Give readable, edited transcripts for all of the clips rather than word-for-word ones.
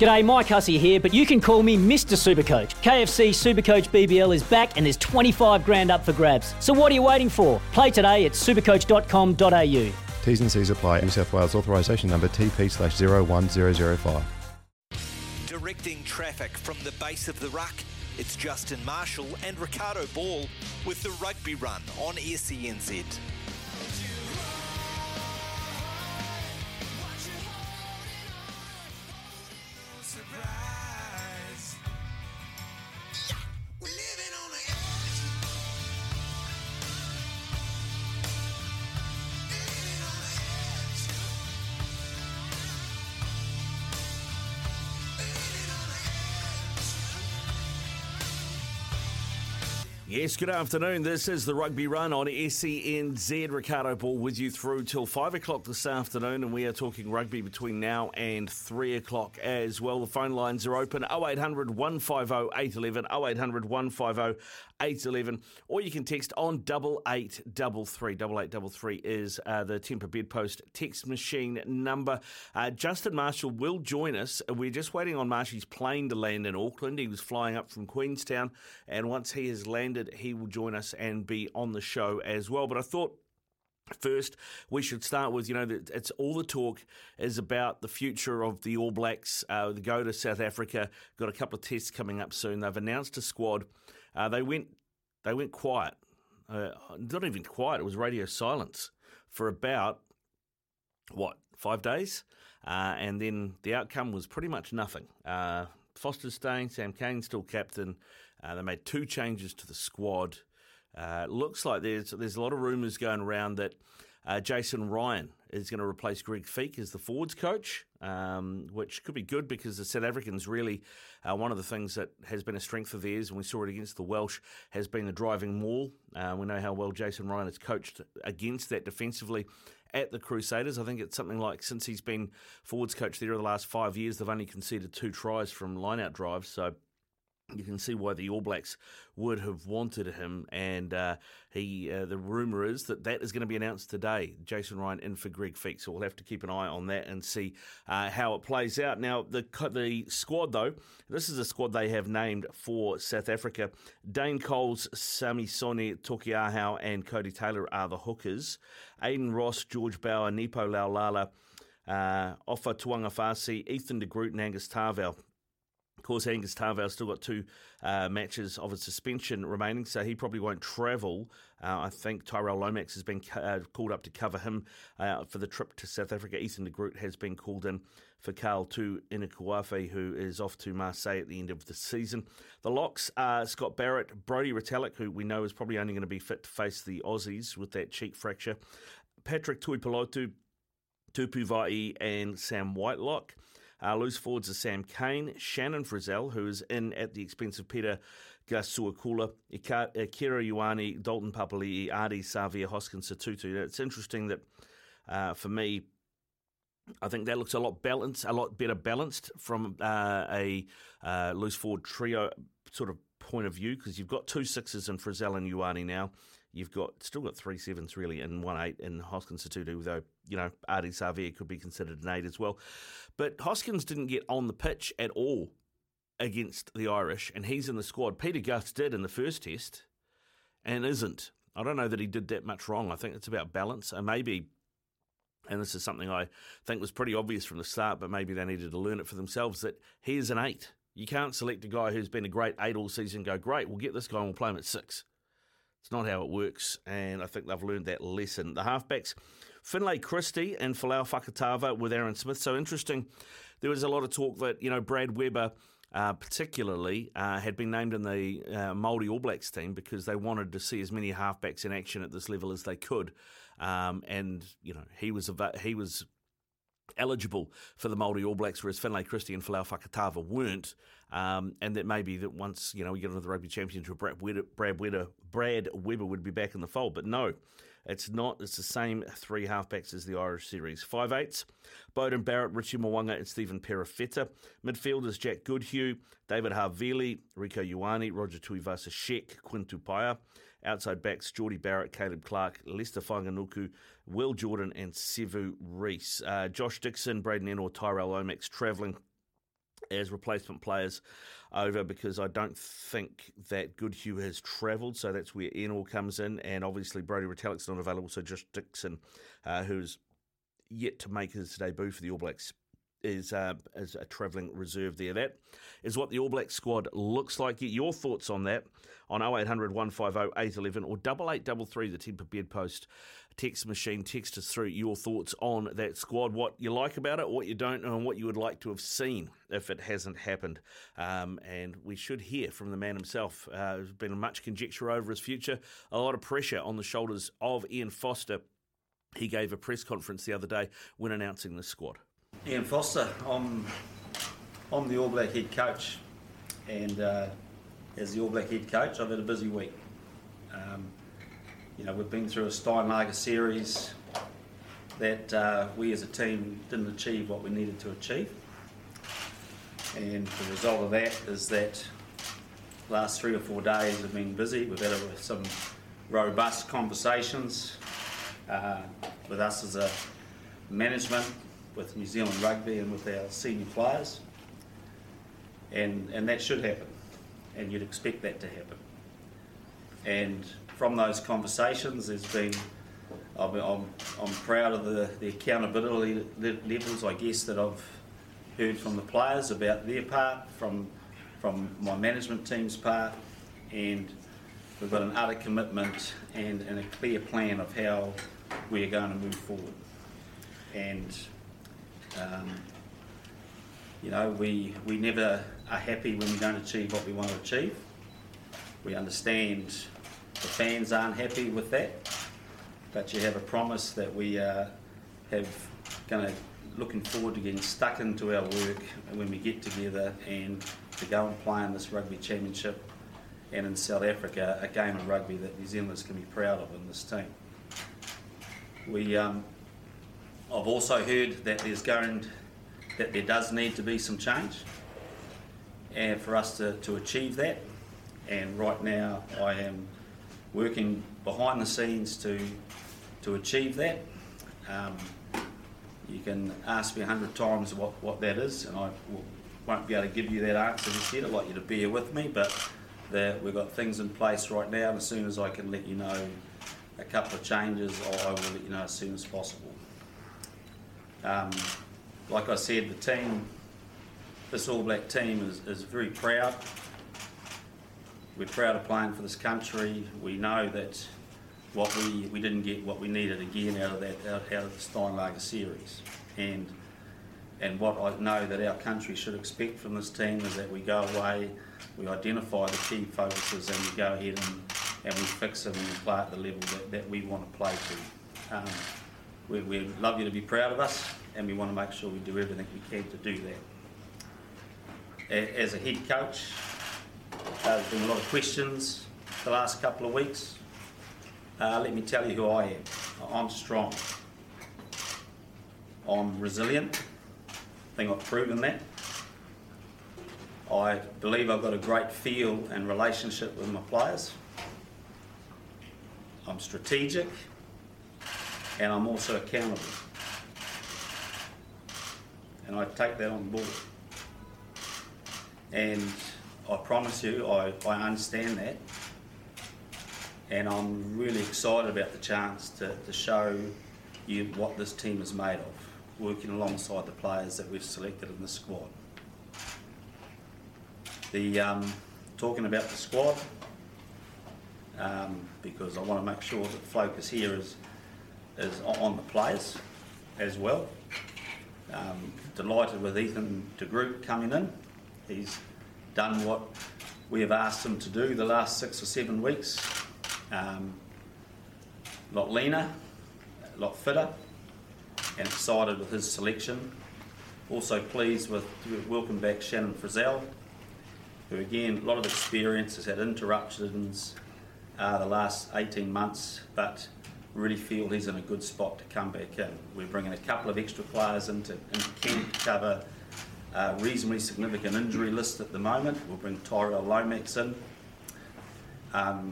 G'day, Mike Hussey here, but you can call me Mr. Supercoach. KFC Supercoach BBL is back and there's $25,000 up for grabs. So what are you waiting for? Play today at supercoach.com.au. T's and C's apply. New South Wales authorisation number TP/01005. Directing traffic from the base of the ruck, it's Justin Marshall and Ricardo Ball with the Rugby Run on SENZ. Yes, good afternoon. This is the Rugby Run on SENZ. Ricardo Ball with you through till 5 o'clock this afternoon, and we are talking rugby between now and 3 o'clock as well. The phone lines are open, 0800 150 811, 0800 150 811, or you can text on 8833. 8833 is the Temper Bedpost text machine number. Justin Marshall will join us. We're just waiting on Marshy's plane to land in Auckland. He was flying up from Queenstown, and once he has landed, he will join us and be on the show as well. But I thought first we should start with, it's all the talk is about the future of the All Blacks. They go to South Africa, got a couple of tests coming up soon. They've announced a squad. They went quiet. Not even quiet, it was radio silence for about, 5 days? And then the outcome was pretty much nothing. Foster's staying, Sam Kane still captain. They made two changes to the squad. It looks like there's a lot of rumours going around that Jason Ryan is going to replace Greg Feek as the forwards coach, which could be good because the South Africans really, one of the things that has been a strength of theirs, and we saw it against the Welsh, has been the driving maul. We know how well Jason Ryan has coached against that defensively at the Crusaders. I think it's something like since he's been forwards coach there in the last 5 years, they've only conceded 2 tries from line-out drives, so you can see why the All Blacks would have wanted him, and the rumour is that is going to be announced today. Jason Ryan in for Greg Feek, so we'll have to keep an eye on that and see how it plays out. Now, the squad, though, this is a squad they have named for South Africa. Dane Coles, Samisone Tokiahau and Cody Taylor are the hookers. Aiden Ross, George Bauer, Nepo Laulala, Offa Tuangafasi, Ethan de Groot and Angus Tarvell. Of course, Angus Tarvell's still got 2 matches of a suspension remaining, so he probably won't travel. I think Tyrel Lomax has been called up to cover him for the trip to South Africa. Ethan de Groot has been called in for Carl Tu Inakuafe, who is off to Marseille at the end of the season. The locks are Scott Barrett, Brodie Retallick, who we know is probably only going to be fit to face the Aussies with that cheek fracture, Patrick Tuipolotu, Tupu Vai and Sam Whitelock. Loose forwards are Sam Kane, Shannon Frizzell, who is in at the expense of Peter Gasuakula, Akira Ioane, Dalton Papali'i, Ardie Savea, Hoskins Sotutu. It's interesting that for me, I think that looks a lot better balanced from a loose forward trio sort of point of view, because you've got 2 6s in Frizzell and Ioane now. You've still got 3 7s really and 1 8 in Hoskins Sotutu, though, Ardie Savea could be considered an 8 as well. But Hoskins didn't get on the pitch at all against the Irish, and he's in the squad. Peter Guth did in the first test and isn't. I don't know that he did that much wrong. I think it's about balance. And maybe, and this is something I think was pretty obvious from the start, but maybe they needed to learn it for themselves, that he is an 8. You can't select a guy who's been a great 8 all season and go, great, we'll get this guy and we'll play him at 6. It's not how it works, and I think they've learned that lesson. The halfbacks, Finlay Christie and Falau Fakatava with Aaron Smith. So interesting, there was a lot of talk that, Brad Weber particularly had been named in the Māori All Blacks team because they wanted to see as many halfbacks in action at this level as they could. And, he was eligible for the Māori All Blacks, whereas Finlay Christie and Falau Fakatava weren't, and that maybe that once we get into the Rugby Championship, Brad Weber would be back in the fold. But no, it's not. It's the same three halfbacks as the Irish series. 5'8", Beauden Barrett, Richie Mo'unga and Stephen Perifetta. Midfielders Jack Goodhue, David Harvili, Rieko Ioane, Roger Tuivasa-Sheck, Quinn Tupaya. Outside backs, Geordie Barrett, Caleb Clark, Lester Whanganuku, Will Jordan and Sevu Reese. Josh Dickson, Braden Enor, Tyrel Lomax travelling as replacement players over because I don't think that Goodhue has travelled, so that's where Enor comes in, and obviously Brodie Retallick's not available, so Josh Dickson, who's yet to make his debut for the All Blacks, is a travelling reserve there. That is what the All Blacks squad looks like. Get your thoughts on that on 0800 150 811 or 8833, the Temper Bedpost text machine. Text us through your thoughts on that squad, what you like about it, what you don't, and what you would like to have seen if it hasn't happened. And we should hear from the man himself. There's been much conjecture over his future, a lot of pressure on the shoulders of Ian Foster. He gave a press conference the other day when announcing this squad. Ian Foster, I'm the All Black head coach, and as the All Black head coach, I've had a busy week. We've been through a Steinlager series that we as a team didn't achieve what we needed to achieve, and the result of that is that the last 3 or 4 days have been busy. We've had some robust conversations with us as a management, with New Zealand Rugby and with our senior players, and that should happen, and you'd expect that to happen. And from those conversations, there's been, I'm proud of the accountability levels, I guess, that I've heard from the players about their part, from my management team's part, and we've got an utter commitment and a clear plan of how we're going to move forward. And we never are happy when we don't achieve what we want to achieve. We understand the fans aren't happy with that, but you have a promise that we have going to looking forward to getting stuck into our work when we get together and to go and play in this Rugby Championship and in South Africa, a game of rugby that New Zealanders can be proud of in this team. I've also heard that there does need to be some change, and for us to achieve that. And right now, I am working behind the scenes to achieve that. You can ask me 100 times what that is, and I won't be able to give you that answer just yet. I'd like you to bear with me, but we've got things in place right now. And as soon as I can let you know a couple of changes, I will let you know as soon as possible. Like I said, the team, this All Black team is very proud. We're proud of playing for this country. We know that what we didn't get what we needed again out of the Steinlager series. And what I know that our country should expect from this team is that we go away, we identify the key focuses, and we go ahead and we fix them and we play at the level that we want to play to. We'd love you to be proud of us, and we want to make sure we do everything we can to do that. As a head coach, there's been a lot of questions the last couple of weeks. Let me tell you who I am. I'm strong. I'm resilient. I think I've proven that. I believe I've got a great feel and relationship with my players. I'm strategic. And I'm also accountable. And I take that on board. And I promise you, I understand that. And I'm really excited about the chance to show you what this team is made of, working alongside the players that we've selected in the squad. Talking about the squad, because I want to make sure that the focus here is on the players as well. Delighted with Ethan de Groot coming in. He's done what we have asked him to do the last 6 or 7 weeks. A lot leaner, a lot fitter, and excited with his selection. Also pleased with welcome back Shannon Frizzell, who again, a lot of experience, has had interruptions the last 18 months, but really feel he's in a good spot to come back in. We're bringing a couple of extra players into camp to cover a reasonably significant injury list at the moment. We'll bring Tyrel Lomax in. To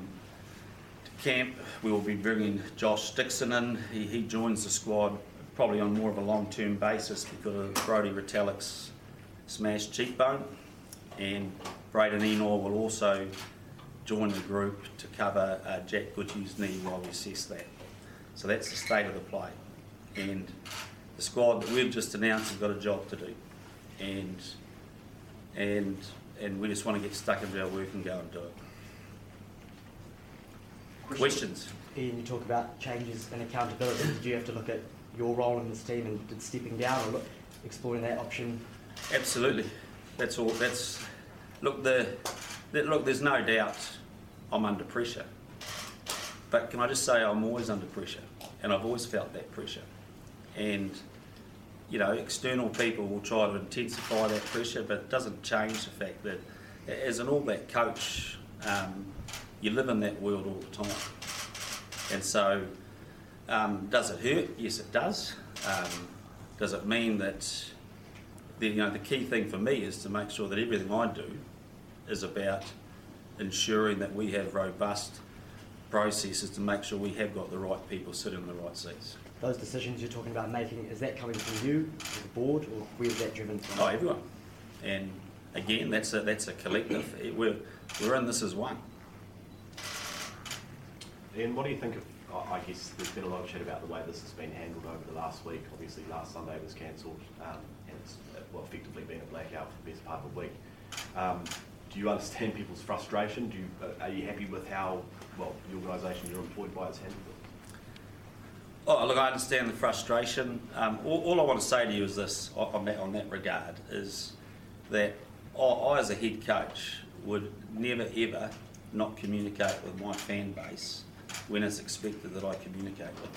camp, we will be bringing Josh Dickson in. He joins the squad probably on more of a long-term basis because of Brodie Retallick's smashed cheekbone. And Braden Enor will also join the group to cover Jack Goody's knee while we assess that. So that's the state of the play. And the squad that we've just announced has got a job to do. And we just want to get stuck into our work and go and do it. Questions? Ian, you talk about changes and accountability. Did you have to look at your role in this team and did stepping down or exploring that option? Absolutely. That's all. There's no doubt I'm under pressure. But can I just say I'm always under pressure, and I've always felt that pressure. And you know, external people will try to intensify that pressure, but it doesn't change the fact that as an All Black coach, you live in that world all the time. And so, does it hurt? Yes, it does. Does it mean that? The key thing for me is to make sure that everything I do is about ensuring that we have robust processes to make sure we have got the right people sitting in the right seats. Those decisions you're talking about making, is that coming from you, the board, or where is that driven from? Oh, everyone. And again, that's a collective. We're in this as one. Ian, what do you think of? I guess there's been a lot of chat about the way this has been handled over the last week. Obviously, last Sunday was cancelled, and it's effectively been a blackout for the best part of the week. Do you understand people's frustration? Are you happy with how the organisation you're employed by is handled? Oh, look, I understand the frustration. All I want to say to you is this, on that regard, is that I as a head coach would never ever not communicate with my fan base when it's expected that I communicate with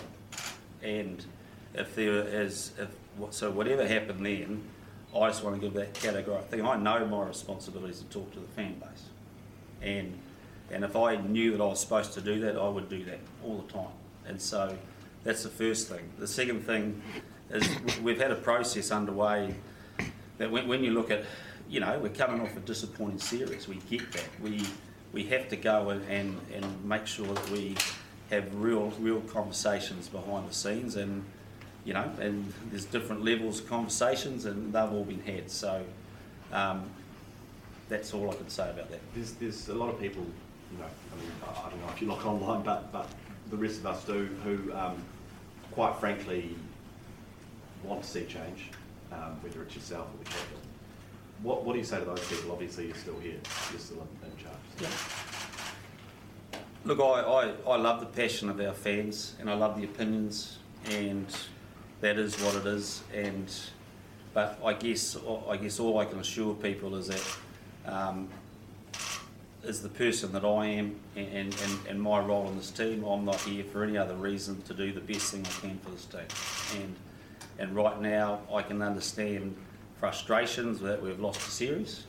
them. And so whatever happened then, I just want to give that category thing. I know my responsibilities to talk to the fan base. And if I knew that I was supposed to do that, I would do that all the time. And so that's the first thing. The second thing is we've had a process underway that when you look at, we're coming off a disappointing series. We get that. We have to go and make sure that we have real conversations behind the scenes, and and there's different levels of conversations, and they've all been had. So that's all I can say about that. There's a lot of people, I don't know if you look online, but the rest of us do, who quite frankly want to see change, whether it's yourself or the captain. What do you say to those people? Obviously, you're still here. You're still in charge. Yeah. Look, I love the passion of our fans, and I love the opinions, and that is what it is. But I guess all I can assure people is that is the person that I am, and my role in this team. I'm not here for any other reason to do the best thing I can for this team. And right now, I can understand frustrations that we've lost the series,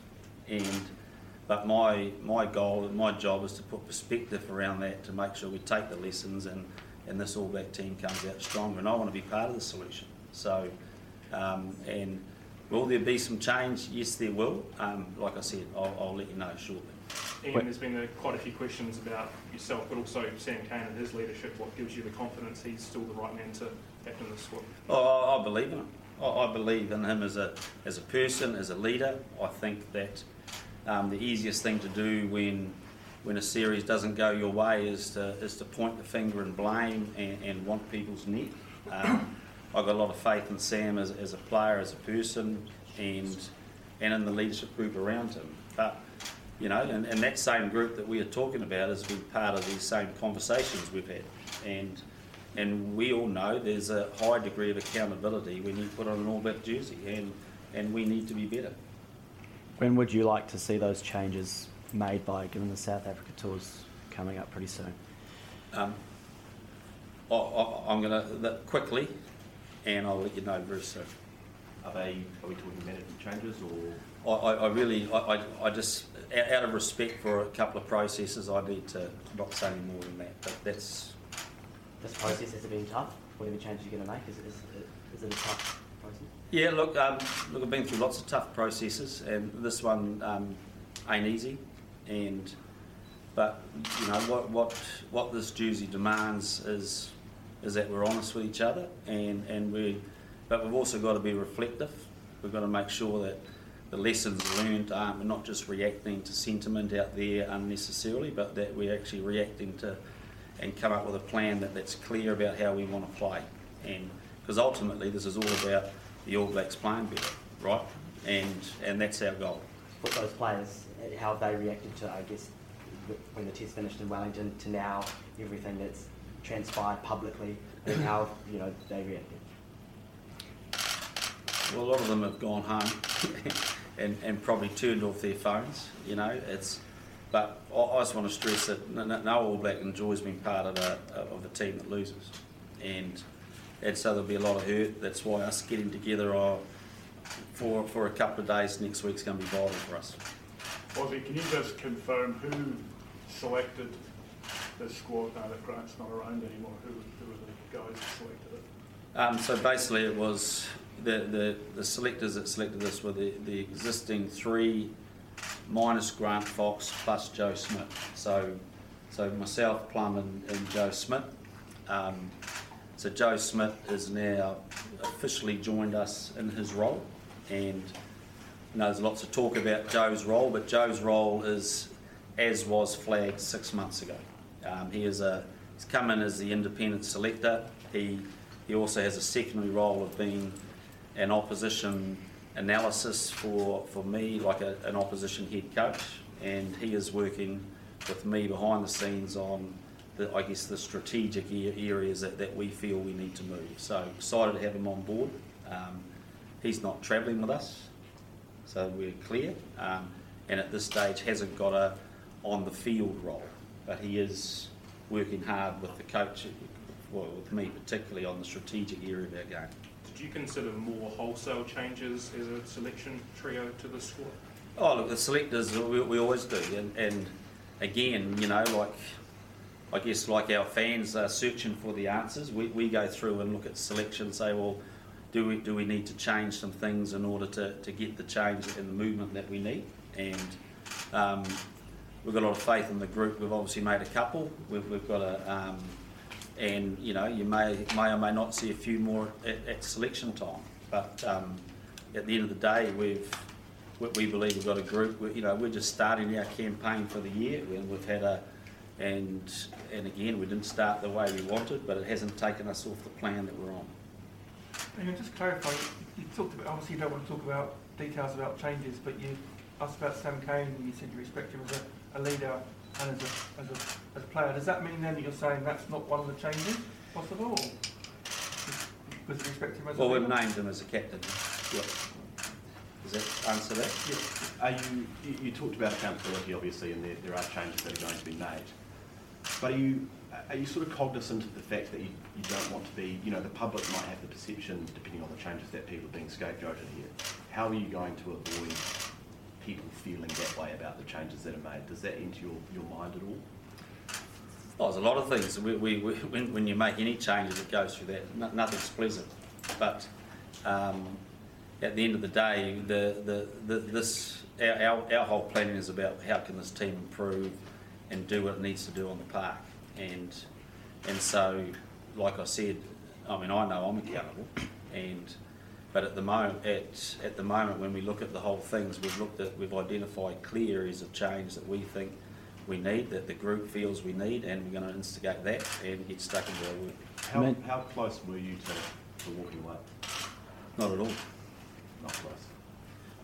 but my goal and my job is to put perspective around that to make sure we take the lessons and this All Black team comes out stronger, and I want to be part of the solution. So, and will there be some change? Yes, there will. Like I said, I'll let you know shortly. Ian, there's been quite a few questions about yourself, but also Sam Kane and his leadership. What gives you the confidence he's still the right man to act in this squad? Oh, I believe in him. I believe in him as a person, as a leader. I think that the easiest thing to do when a series doesn't go your way is to point the finger and blame and want people's neck. I've got a lot of faith in Sam as a player, as a person, and in the leadership group around him. But and that same group that we are talking about has been part of these same conversations we've had. And we all know there's a high degree of accountability when you put on an All Black jersey, and we need to be better. When would you like to see those changes made by, given the South Africa tour's coming up pretty soon? I'm going to quickly, and I'll let you know very soon. Are we talking management changes or? I just, out of respect for a couple of processes, I need to not say any more than that. But that's. This process has been tough. Whatever changes you're going to make, is it a tough process? Yeah, look, I've been through lots of tough processes, and this one ain't easy. But you know what this jersey demands is that we're honest with each other, but we've also got to be reflective. We've got to make sure that the lessons learned aren't, we're not just reacting to sentiment out there unnecessarily, but that we're actually reacting to and come up with a plan that's clear about how we want to play. And because ultimately this is all about the All Blacks playing better, right? And that's our goal. With those players, how have they reacted to, I guess, when the test finished in Wellington to now, everything that's transpired publicly, and how they reacted? Well, a lot of them have gone home and probably turned off their phones. But I just want to stress that no All Black enjoys being part of a team that loses, and so there'll be a lot of hurt. That's why us getting together for a couple of days next week's going to be vital for us. Aussie, can you just confirm who selected the squad now that Grant's not around anymore? Who were the guys that selected it? So basically, it was the selectors that selected this were the existing three, minus Grant Fox plus Joe Smith. So myself, Plum, and Joe Smith. So Joe Smith is now officially joined us in his role, and there's lots of talk about Joe's role, but Joe's role is as was flagged 6 months ago. He's come in as the independent selector. He also has a secondary role of being an opposition analysis for me, like an opposition head coach, and he is working with me behind the scenes on the strategic areas that we feel we need to move. So excited to have him on board. He's not travelling with us, so we're clear, and at this stage hasn't got a on the field role, but he is working hard with the coach, well, with me particularly, on the strategic area of our game. Do you consider more wholesale changes as a selection trio to the squad? Oh, look, the selectors, we always do. And again, like our fans are searching for the answers, we go through and look at selection and say, well, do we need to change some things in order to get the change and the movement that we need? And we've got a lot of faith in the group. We've obviously made a couple. We've got a... and you may or may not see a few more at selection time, but at the end of the day, we believe we've got a group. We're just starting our campaign for the year, and we've had and again we didn't start the way we wanted, but it hasn't taken us off the plan that we're on. And just clarify, you talked about, obviously you don't want to talk about details about changes, but you asked about Sam Kane, and you said you respect him as a leader and as a player. Does that mean then that you're saying that's not one of the changes possible? Or with respect to him as a leader? We've named him as a captain. Yeah. Does that answer that? Yeah. You talked about accountability, obviously, and there are changes that are going to be made. But are you sort of cognizant of the fact that you don't want to be, the public might have the perception, depending on the changes, that people are being scapegoated here. How are you going to avoid people feeling that way about the changes that are made? Does that enter your mind at all? Well, there's a lot of things. When you make any changes, it goes through that. Nothing's pleasant. But at the end of the day, our whole planning is about how can this team improve and do what it needs to do on the park. And so, like I said, I know I'm accountable. But at the moment, when we look at the whole things, we've identified clear areas of change that we think we need, that the group feels we need, and we're going to instigate that and get stuck into our work. How close were you to walking away? Not at all. Not close.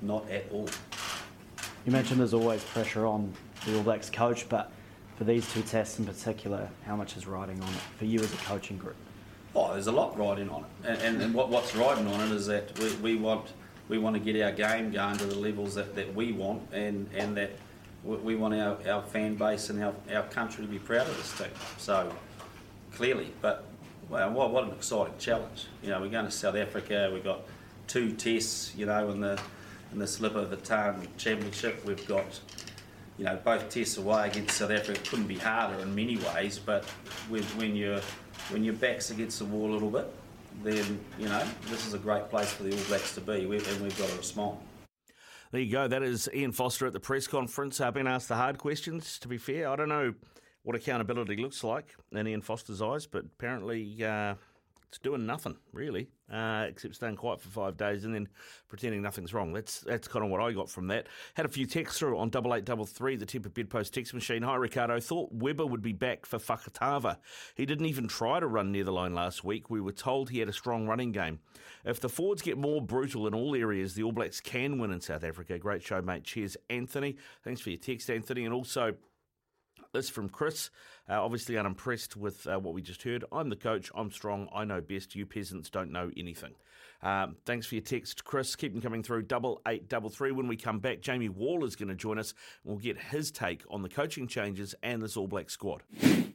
Not at all. You mentioned there's always pressure on the All Blacks coach, but for these two tests in particular, how much is riding on it for you as a coaching group? Oh, there's a lot riding on it, and what's riding on it is that we want to get our game going to the levels that we want, and that we want our fan base and our country to be proud of this team. So clearly, but Wow, what an exciting challenge. You know, we're going to South Africa, we've got two tests, you know, in the slip of the Tarn Championship. We've got, you know, both tests away against South Africa. It couldn't be harder in many ways, but when your back's against the wall a little bit, then, you know, this is a great place for the All Blacks to be, and we've got to respond. There you go. That is Ian Foster at the press conference. I've been asked the hard questions, to be fair. I don't know what accountability looks like in Ian Foster's eyes, but apparently it's doing nothing, really, except staying quiet for 5 days and then pretending nothing's wrong. That's kind of what I got from that. Had a few texts through on 8833, the Temper Bedpost text machine. Hi, Ricardo. Thought Weber would be back for Fakatava. He didn't even try to run near the line last week. We were told he had a strong running game. If the forwards get more brutal in all areas, the All Blacks can win in South Africa. Great show, mate. Cheers, Anthony. Thanks for your text, Anthony. And also, this from Chris, obviously unimpressed with what we just heard. I'm the coach, I'm strong, I know best, you peasants don't know anything. Thanks for your text, Chris. Keep them coming through, 8833. When we come back, Jamie Waller's going to join us. We'll get his take on the coaching changes and this All Black squad.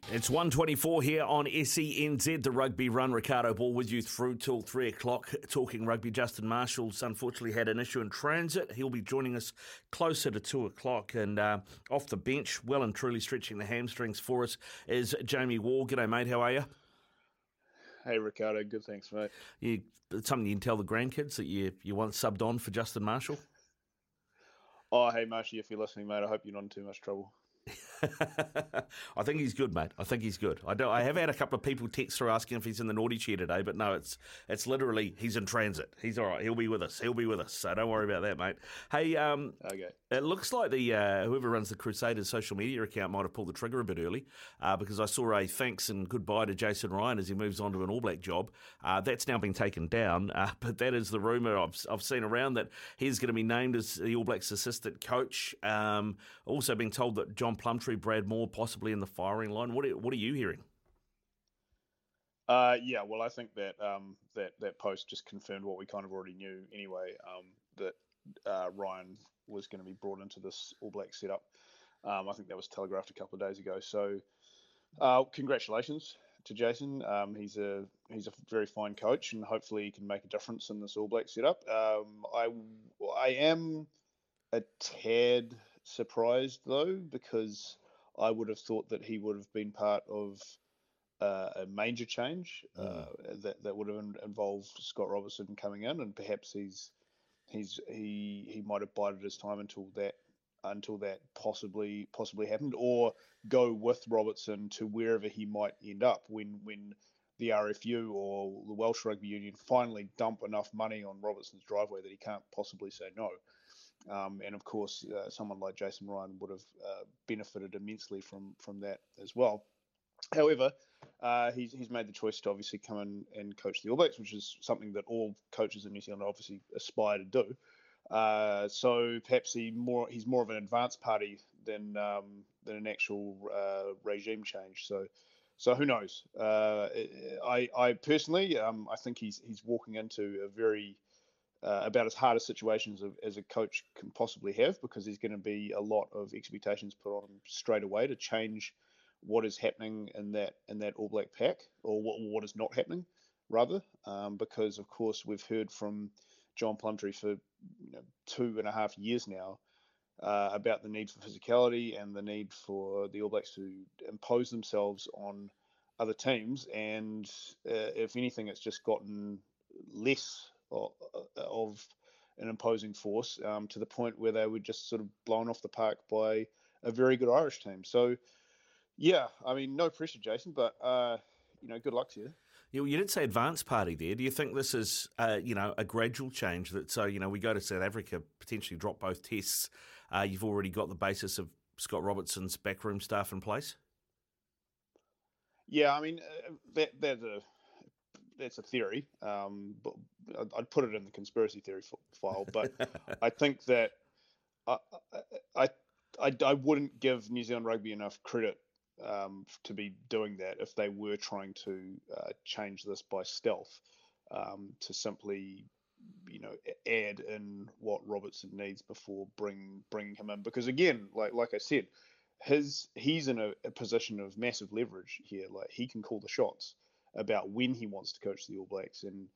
It's 1:24 here on SENZ, the Rugby Run. Ricardo Ball with you through till 3 o'clock, talking rugby. Justin Marshall's unfortunately had an issue in transit. He'll be joining us closer to 2 o'clock. And off the bench, well and truly stretching the hamstrings for us, is Jamie Wall. G'day, mate. How are you? Hey, Ricardo. Good, thanks, mate. It's something you can tell the grandkids that you once subbed on for Justin Marshall? Oh, hey, Marshy, if you're listening, mate, I hope you're not in too much trouble. I think he's good, mate. I think he's good. I have had a couple of people text through asking if he's in the naughty chair today, but no, it's literally he's in transit. He's all right. He'll be with us. So don't worry about that, mate. Hey, okay. It looks like the whoever runs the Crusaders social media account might have pulled the trigger a bit early, because I saw a thanks and goodbye to Jason Ryan as he moves on to an All Black job. That's now been taken down, but that is the rumour I've seen around, that he's going to be named as the All Blacks assistant coach. Also being told that John Plumtree, Brad Moore, possibly in the firing line. What are you hearing? Yeah, well, I think that that post just confirmed what we kind of already knew anyway, that Ryan was going to be brought into this All Black setup. I think that was telegraphed a couple of days ago. So, congratulations to Jason. He's a very fine coach, and hopefully he can make a difference in this All Black setup. I am a tad surprised, though, because I would have thought that he would have been part of a major change that would have involved Scott Robertson coming in, and perhaps he might have bided his time until that possibly happened, or go with Robertson to wherever he might end up when the RFU or the Welsh Rugby Union finally dump enough money on Robertson's driveway that he can't possibly say no. And of course, someone like Jason Ryan would have benefited immensely from that as well. However, he's made the choice to obviously come in and coach the All Blacks, which is something that all coaches in New Zealand obviously aspire to do. So perhaps he's more of an advanced party than an actual regime change. So who knows? I personally, I think he's walking into a very about as hard a situation as a coach can possibly have, because there's going to be a lot of expectations put on him straight away to change what is happening in that All Black pack, or what is not happening, rather. Because of course we've heard from John Plumtree for 2.5 years now about the need for physicality and the need for the All Blacks to impose themselves on other teams, and if anything, it's just gotten less of an imposing force, to the point where they were just sort of blown off the park by a very good Irish team. So, yeah, I mean, no pressure, Jason, but, good luck to you. You did say advanced party there. Do you think this is, a gradual change? So we go to South Africa, potentially drop both tests. You've already got the basis of Scott Robertson's backroom staff in place? Yeah, I mean, that's a theory, but I'd put it in the conspiracy theory file. But I think that I wouldn't give New Zealand rugby enough credit to be doing that if they were trying to change this by stealth, to simply add in what Robertson needs before bringing him in. Because again, like I said, he's in a position of massive leverage here. Like, he can call the shots. about when he wants to coach the All Blacks. And,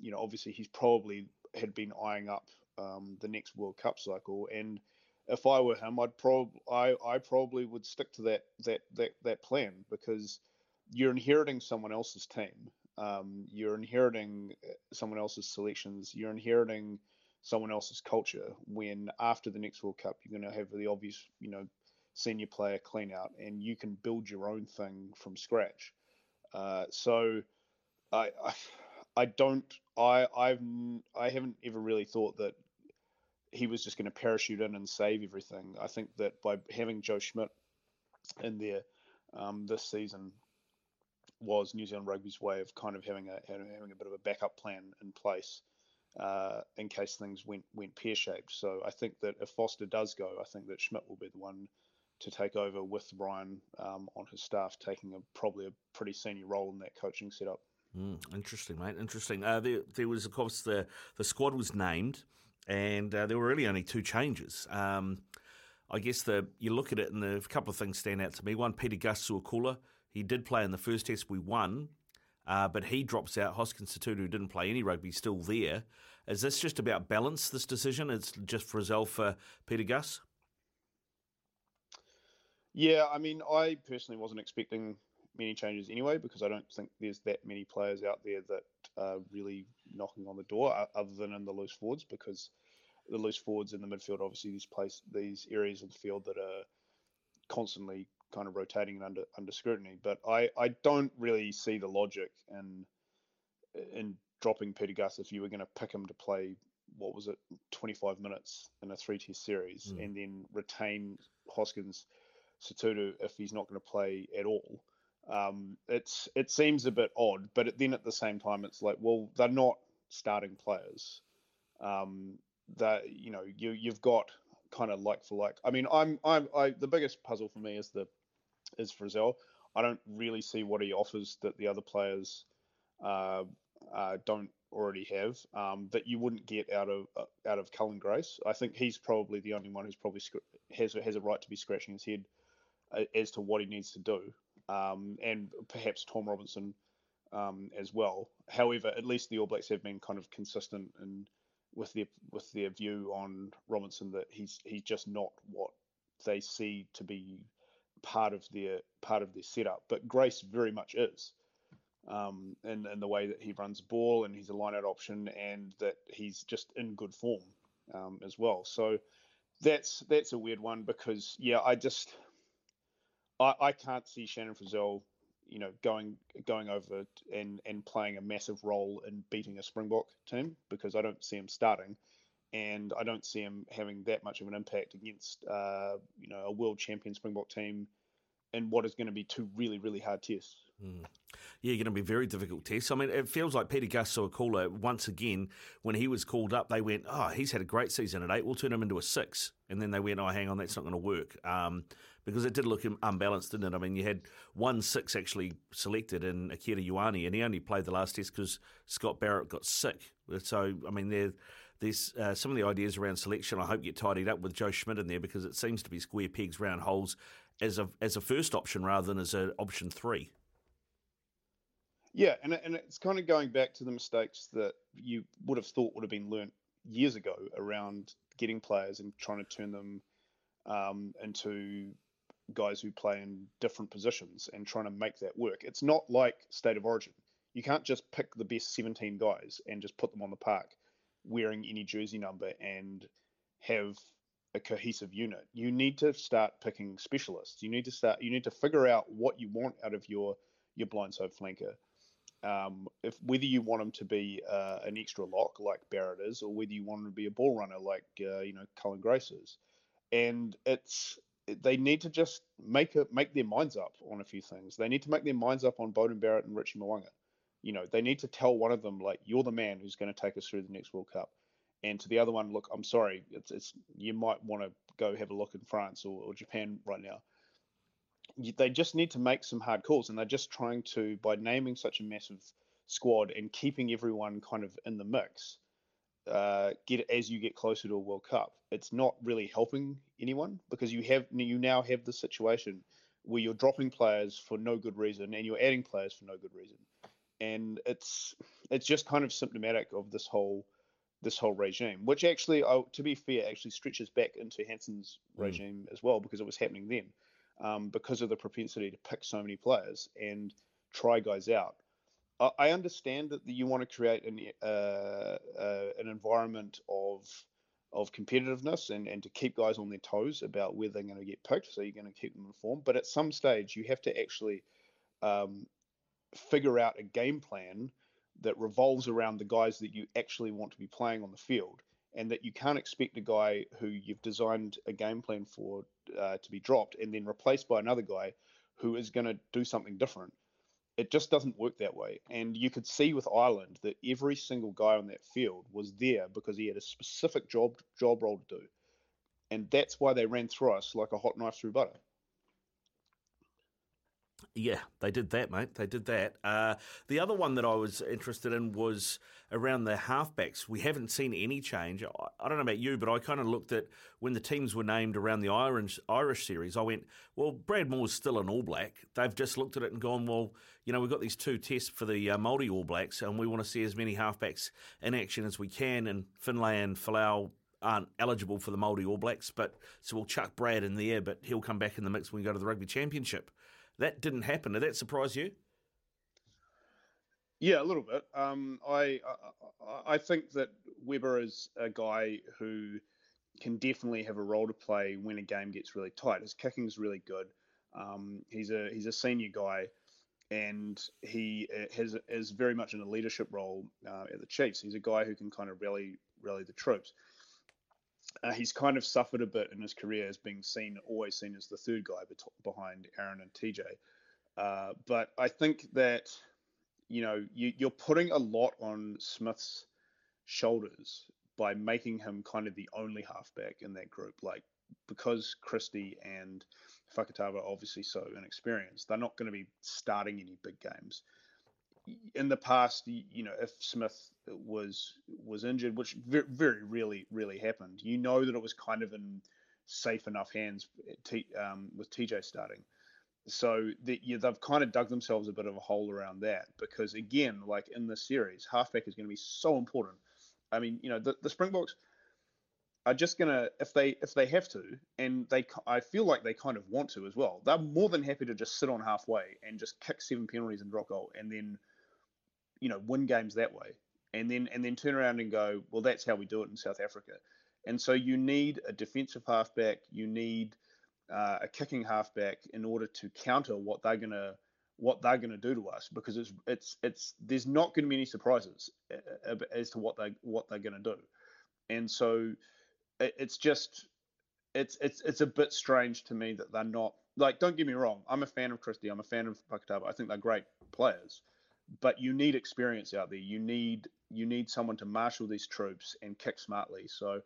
you know, obviously he's probably had been eyeing up the next World Cup cycle. And if I were him, I probably would stick to that plan, because you're inheriting someone else's team. You're inheriting someone else's selections. You're inheriting someone else's culture when, after the next World Cup, you're going to have the obvious, you know, senior player clean out, and you can build your own thing from scratch. So I haven't ever really thought that he was just going to parachute in and save everything. I think that by having Joe Schmidt in there this season was New Zealand Rugby's way of kind of having a bit of a backup plan in place in case things went pear-shaped. So I think that if Foster does go, I think that Schmidt will be the one to take over, with Ryan on his staff taking probably a pretty senior role in that coaching setup. Interesting, mate. Interesting. There was, of course, the squad was named, and there were really only two changes. I guess you look at it, and a couple of things stand out to me. One, Peter Gasuakula. He did play in the first test we won, but he drops out. Hoskins Sotutu didn't play any rugby, still there. Is this just about balance, this decision? It's just Frizzell for Peter Gus? Yeah, I mean, I personally wasn't expecting many changes anyway, because I don't think there's that many players out there that are really knocking on the door, other than in the loose forwards, because the loose forwards in the midfield, obviously these areas of the field that are constantly kind of rotating and under scrutiny. But I don't really see the logic in dropping Peter Gus if you were going to pick him to play, 25 minutes in a three-test series, and then retain Hoskins Sotutu if he's not going to play at all. It seems a bit odd, but then at the same time, it's like, well, they're not starting players. You've got kind of like for like. I mean, the biggest puzzle for me is Frizzell. I don't really see what he offers that the other players don't already have, that you wouldn't get out of Cullen Grace. I think he's probably the only one who's probably has a right to be scratching his head as to what he needs to do. And perhaps Tom Robinson as well. However, at least the All Blacks have been kind of consistent with their view on Robinson, that he's just not what they see to be part of their setup. But Grace very much is, in the way that he runs the ball, and he's a line-out option, and that he's just in good form as well. So that's a weird one, because I can't see Shannon Frizzell, you know, going over and playing a massive role in beating a Springbok team, because I don't see him starting, and I don't see him having that much of an impact against a world champion Springbok team in what is going to be two really, really hard tests. Yeah, going to be very difficult tests. I mean, it feels like Peter Gasuakula, once again, when he was called up, they went, oh, he's had a great season at 8, we'll turn him into a 6. And then they went, oh, hang on, that's not going to work. Because it did look unbalanced, didn't it? I mean, you had 1-6 actually selected in Akira Ioane, and he only played the last test because Scott Barrett got sick. So, I mean, there's some of the ideas around selection I hope get tidied up with Joe Schmidt in there, because it seems to be square pegs, round holes as a first option rather than as an option 3. Yeah, and it's kind of going back to the mistakes that you would have thought would have been learnt years ago around getting players and trying to turn them into guys who play in different positions and trying to make that work. It's not like State of Origin. You can't just pick the best 17 guys and just put them on the park wearing any jersey number and have a cohesive unit. You need to start picking specialists. You need to figure out what you want out of your blindside flanker. Whether you want him to be an extra lock like Barrett is, or whether you want him to be a ball runner like Cullen Grace is, and they need to just make their minds up on a few things. They need to make their minds up on Beauden Barrett and Richie Mo'unga. You know, they need to tell one of them, like, you're the man who's going to take us through the next World Cup, and to the other one, look, I'm sorry, it's you might want to go have a look in France or Japan right now. They just need to make some hard calls, and they're just trying to, by naming such a massive squad and keeping everyone kind of in the mix, as you get closer to a World Cup, it's not really helping anyone, because you now have the situation where you're dropping players for no good reason and you're adding players for no good reason. And it's just kind of symptomatic of this whole regime, which actually, to be fair, actually stretches back into Hansen's regime as well, because it was happening then, because of the propensity to pick so many players and try guys out. I understand that you want to create an environment of competitiveness and to keep guys on their toes about where they're going to get picked, so you're going to keep them informed. But at some stage, you have to actually figure out a game plan that revolves around the guys that you actually want to be playing on the field, and that you can't expect a guy who you've designed a game plan for to be dropped and then replaced by another guy who is going to do something different. It just doesn't work that way. And you could see with Ireland that every single guy on that field was there because he had a specific job role to do. And that's why they ran through us like a hot knife through butter. Yeah, they did that, mate. They did that. The other one that I was interested in was around the halfbacks. We haven't seen any change. I don't know about you, but I kind of looked at when the teams were named around the Irish series. I went, well, Brad Moore's still an All Black. They've just looked at it and gone, well, you know, we've got these two tests for the Māori All Blacks, and we want to see as many halfbacks in action as we can, and Finlay and Falau aren't eligible for the Māori All Blacks, but so we'll chuck Brad in there, but he'll come back in the mix when we go to the Rugby Championship. That didn't happen. Did that surprise you? Yeah, a little bit. I think that Weber is a guy who can definitely have a role to play when a game gets really tight. His kicking is really good. He's a senior guy, and he is very much in a leadership role at the Chiefs. He's a guy who can kind of rally the troops. He's kind of suffered a bit in his career as being always seen as the third guy behind Aaron and TJ. But I think that, you know, you're putting a lot on Smith's shoulders by making him kind of the only halfback in that group. Like, because Christie and Fakatava are obviously so inexperienced, they're not going to be starting any big games. In the past, you know, if Smith was injured, which very really happened, you know that it was kind of in safe enough hands with TJ starting. So they've kind of dug themselves a bit of a hole around that, because again, like in this series, halfback is going to be so important. I mean, you know, the Springboks are just going to, if they have to, and I feel like they kind of want to as well, they're more than happy to just sit on halfway and just kick 7 penalties and drop goal, and then, you know, win games that way, and then turn around and go, well, that's how we do it in South Africa. And so you need a defensive halfback, you need a kicking halfback in order to counter what they're gonna do to us, because it's there's not going to be any surprises as to what they're gonna do. And so it's a bit strange to me that they're not, like, don't get me wrong, I'm a fan of Christie, I'm a fan of Pakataba, I think they're great players. But you need experience out there. You need someone to marshal these troops and kick smartly. So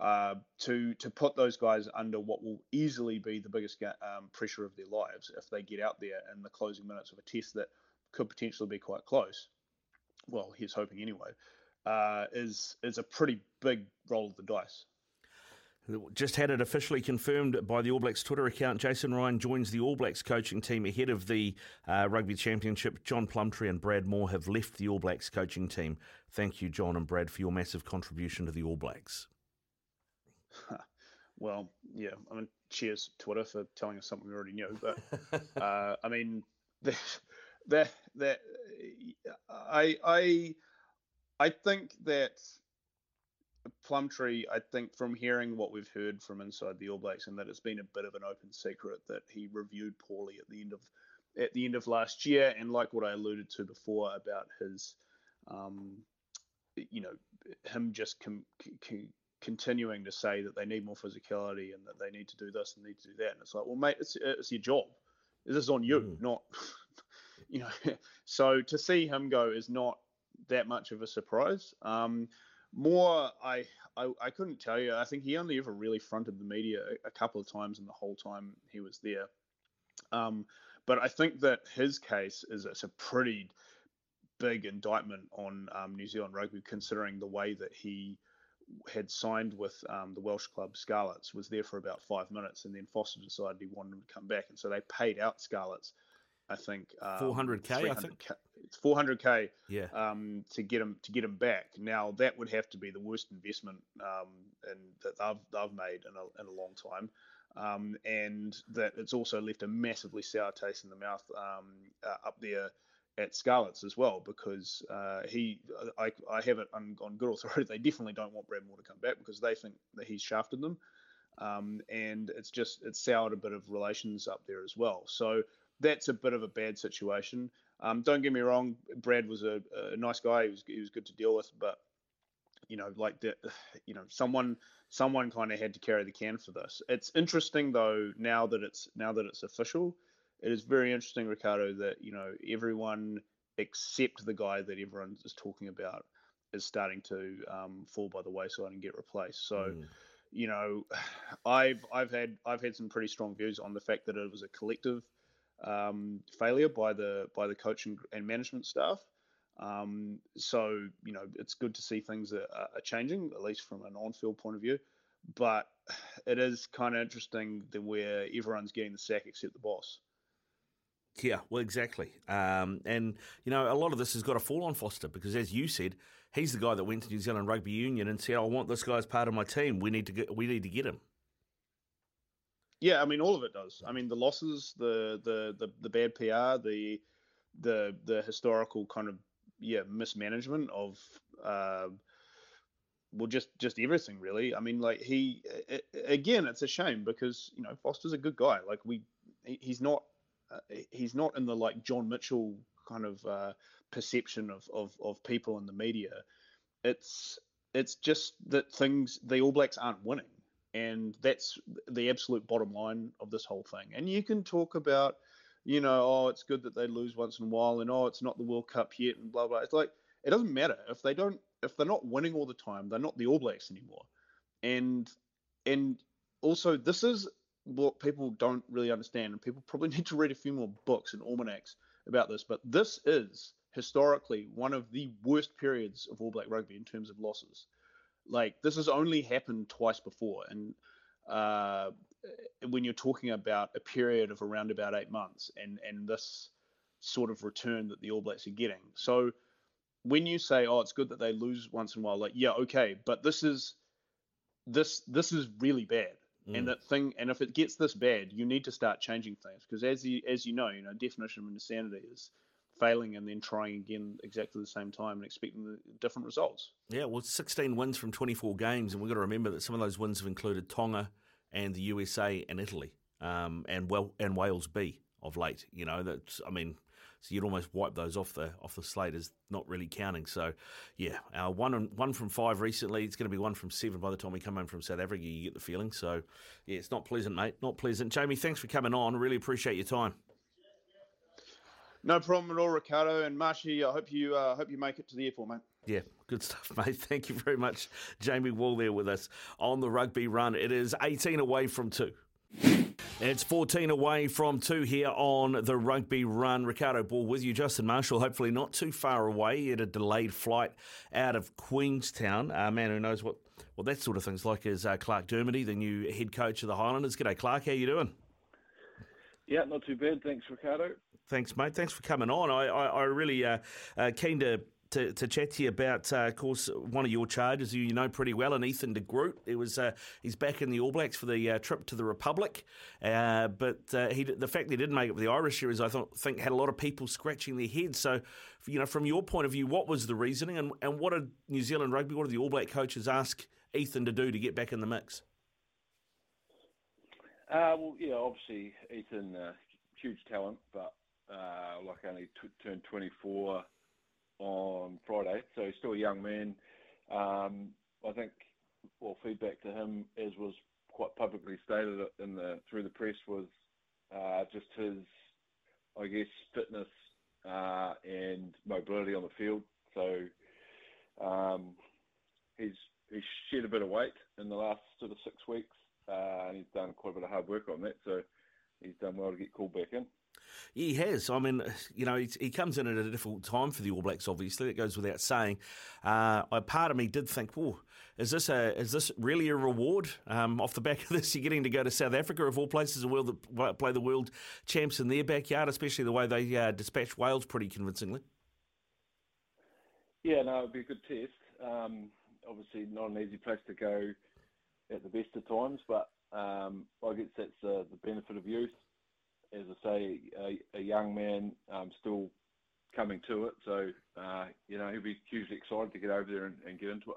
to put those guys under what will easily be the biggest pressure of their lives if they get out there in the closing minutes of a test that could potentially be quite close, well, he's hoping anyway, is a pretty big roll of the dice. Just had it officially confirmed by the All Blacks Twitter account. Jason Ryan joins the All Blacks coaching team ahead of the Rugby Championship. John Plumtree and Brad Moore have left the All Blacks coaching team. Thank you, John and Brad, for your massive contribution to the All Blacks. Well, yeah, I mean, cheers, Twitter, for telling us something we already knew. But, I mean, I think that Plumtree, I think from hearing what we've heard from inside the All Blacks, and that it's been a bit of an open secret that he reviewed poorly at the end of last year, and like what I alluded to before about his, you know, him just continuing to say that they need more physicality and that they need to do this and need to do that, and it's like, well, mate, it's your job. This is on you, not, you know. So to see him go is not that much of a surprise. More, I couldn't tell you. I think he only ever really fronted the media a couple of times in the whole time he was there. But I think that his case it's a pretty big indictment on New Zealand rugby, considering the way that he had signed with the Welsh club Scarlets, was there for about 5 minutes, and then Foster decided he wanted him to come back, and so they paid out Scarlets, I think, 400k, I think it's 400k, yeah, to get him back. Now that would have to be the worst investment and that they've made in a long time, and that it's also left a massively sour taste in the mouth up there at Scarlets as well, because I have it on good authority, they definitely don't want Brad Moore to come back because they think that he's shafted them, and it's soured a bit of relations up there as well. So that's a bit of a bad situation. Don't get me wrong, Brad was a nice guy. He was good to deal with, but someone kind of had to carry the can for this. It's interesting though now that it's official. It is very interesting, Ricardo, that everyone except the guy that everyone is talking about is starting to fall by the wayside and get replaced. So, I've had some pretty strong views on the fact that it was a collective failure by the coaching and management staff. So it's good to see things are changing, at least from an on-field point of view. But it is kind of interesting that where everyone's getting the sack except the boss. Yeah, well, exactly. And, a lot of this has got to fall on Foster because, as you said, he's the guy that went to New Zealand Rugby Union and said, I want this guy as part of my team. We need to get him. Yeah, all of it does. The losses, the bad PR, the historical kind of mismanagement of just everything really. Again, it's a shame because Foster's a good guy. Like he's not in the like John Mitchell kind of perception of people in the media. It's just that the All Blacks aren't winning. And that's the absolute bottom line of this whole thing. And you can talk about, it's good that they lose once in a while, and it's not the World Cup yet, and blah blah. It's like it doesn't matter if they're not winning all the time, they're not the All Blacks anymore. And also this is what people don't really understand, and people probably need to read a few more books and almanacs about this. But this is historically one of the worst periods of All Black rugby in terms of losses. Like this has only happened twice before, and when you're talking about a period of around about 8 months, and this sort of return that the All Blacks are getting. So when you say, "Oh, it's good that they lose once in a while," like yeah, okay, but this is really bad, and that thing. And if it gets this bad, you need to start changing things because as you know, definition of insanity is failing and then trying again exactly the same time and expecting the different results. Yeah, well, 16 wins from 24 games, and we've got to remember that some of those wins have included Tonga and the USA and Italy and Wales B of late. So you'd almost wipe those off the slate as not really counting. So, yeah, one from five recently. It's going to be one from seven by the time we come home from South Africa, you get the feeling. So, yeah, it's not pleasant, mate, not pleasant. Jamie, thanks for coming on. Really appreciate your time. No problem at all, Ricardo. And Marshy, I hope you make it to the airport, mate. Yeah, good stuff, mate. Thank you very much. Jamie Wall there with us on the Rugby Run. It is 18 away from 2. It's 14 away from 2 here on the Rugby Run. Ricardo Ball with you. Justin Marshall, hopefully not too far away. He had a delayed flight out of Queenstown. A man who knows what that sort of thing's like is Clark Dermody, the new head coach of the Highlanders. G'day, Clark. How you doing? Yeah, not too bad. Thanks, Ricardo. Thanks, mate. Thanks for coming on. I really keen to chat to you about, of course, one of your charges you know pretty well, and Ethan de Groot. He's back in the All Blacks for the trip to the Republic, but the fact that he didn't make it with the Irish series, I think had a lot of people scratching their heads. So, from your point of view, what was the reasoning, and what did New Zealand Rugby, what did the All Black coaches ask Ethan to do to get back in the mix? Obviously Ethan, huge talent, but only turned 24 on Friday, so he's still a young man. I think, feedback to him, as was quite publicly stated through the press, was just his, fitness and mobility on the field. So he's shed a bit of weight in the last sort of 6 weeks. And he's done quite a bit of hard work on that, so he's done well to get called back in. He has. I mean, you know, he comes in at a difficult time for the All Blacks, obviously. It goes without saying. Part of me did think, whoa, is this really a reward? Off the back of this, you're getting to go to South Africa, of all places in the world, that play the world champs in their backyard, especially the way they dispatched Wales pretty convincingly. Yeah, no, it would be a good test. Obviously, not an easy place to go at the best of times, but I guess that's the benefit of youth. As I say, a young man still coming to it, so you know, he'll be hugely excited to get over there and get into it.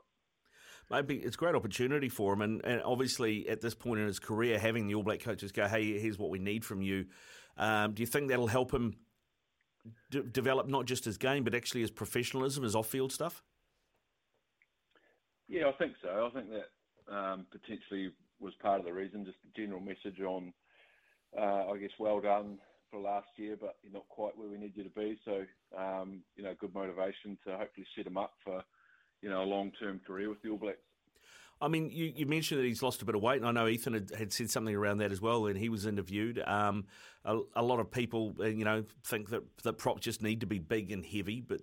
Maybe it's a great opportunity for him, and obviously at this point in his career, having the All Black coaches go, hey, here's what we need from you, do you think that'll help him develop not just his game, but actually his professionalism, his off-field stuff? Yeah, I think so. I think that potentially was part of the reason, just the general message on, I guess, well done for last year, but you're not quite where we need you to be. So, you know, good motivation to hopefully set him up for, you know, a long-term career with the All Blacks. I mean, you mentioned that he's lost a bit of weight, and I know Ethan had said something around that as well, and he was interviewed. A lot of people, you know, think that props just need to be big and heavy, but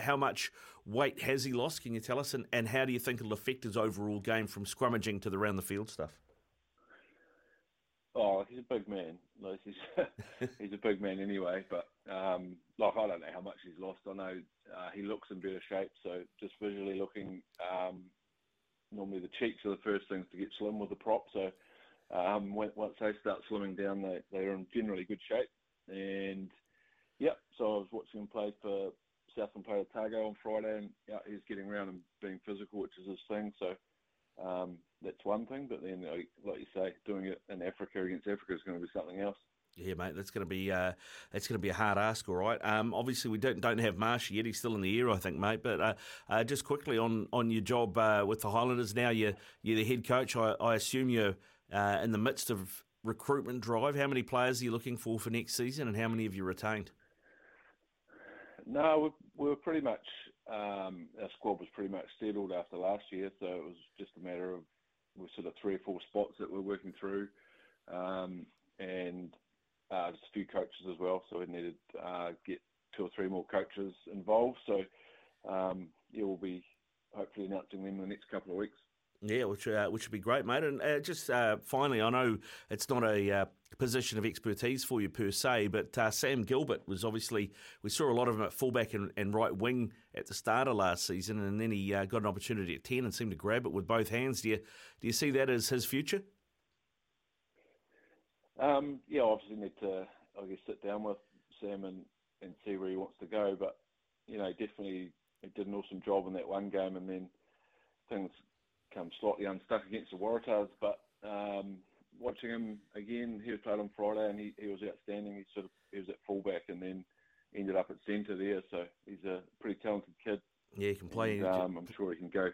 how much weight has he lost, can you tell us, and how do you think it'll affect his overall game from scrummaging to the round-the-field stuff? Oh, he's a big man. He's a big man anyway, but I don't know how much he's lost. I know he looks in better shape, so just visually looking... normally the cheeks are the first things to get slim with the prop, so once they start slimming down, they're in generally good shape. And, yep, so I was watching him play for Southland Play Otago on Friday, and he's getting around and being physical, which is his thing, so that's one thing. But then, like you say, doing it in Africa against Africa is going to be something else. Yeah, mate, that's going to be a hard ask, all right. Obviously, we don't have Marsh yet. He's still in the air, I think, mate. But just quickly on your job with the Highlanders now, you're the head coach. I assume you're in the midst of recruitment drive. How many players are you looking for next season, and how many have you retained? No, we were pretty much our squad was pretty much settled after last year, so it was just a matter of we're sort of three or four spots that we're working through, and just a few coaches as well, so we needed to get two or three more coaches involved. So, we'll be hopefully announcing them in the next couple of weeks. Yeah, which would be great, mate. And just finally, I know it's not a position of expertise for you per se, but Sam Gilbert was obviously, we saw a lot of him at fullback and right wing at the start of last season, and then he got an opportunity at 10 and seemed to grab it with both hands. Do you see that as his future? Yeah, obviously need to, I guess, sit down with Sam and see where he wants to go. But, you know, definitely he did an awesome job in that one game, and then things come slightly unstuck against the Waratahs. But watching him again, he was played on Friday, and he was outstanding. He was at fullback and then ended up at centre there. So he's a pretty talented kid. Yeah, he can play. And, I'm sure he can go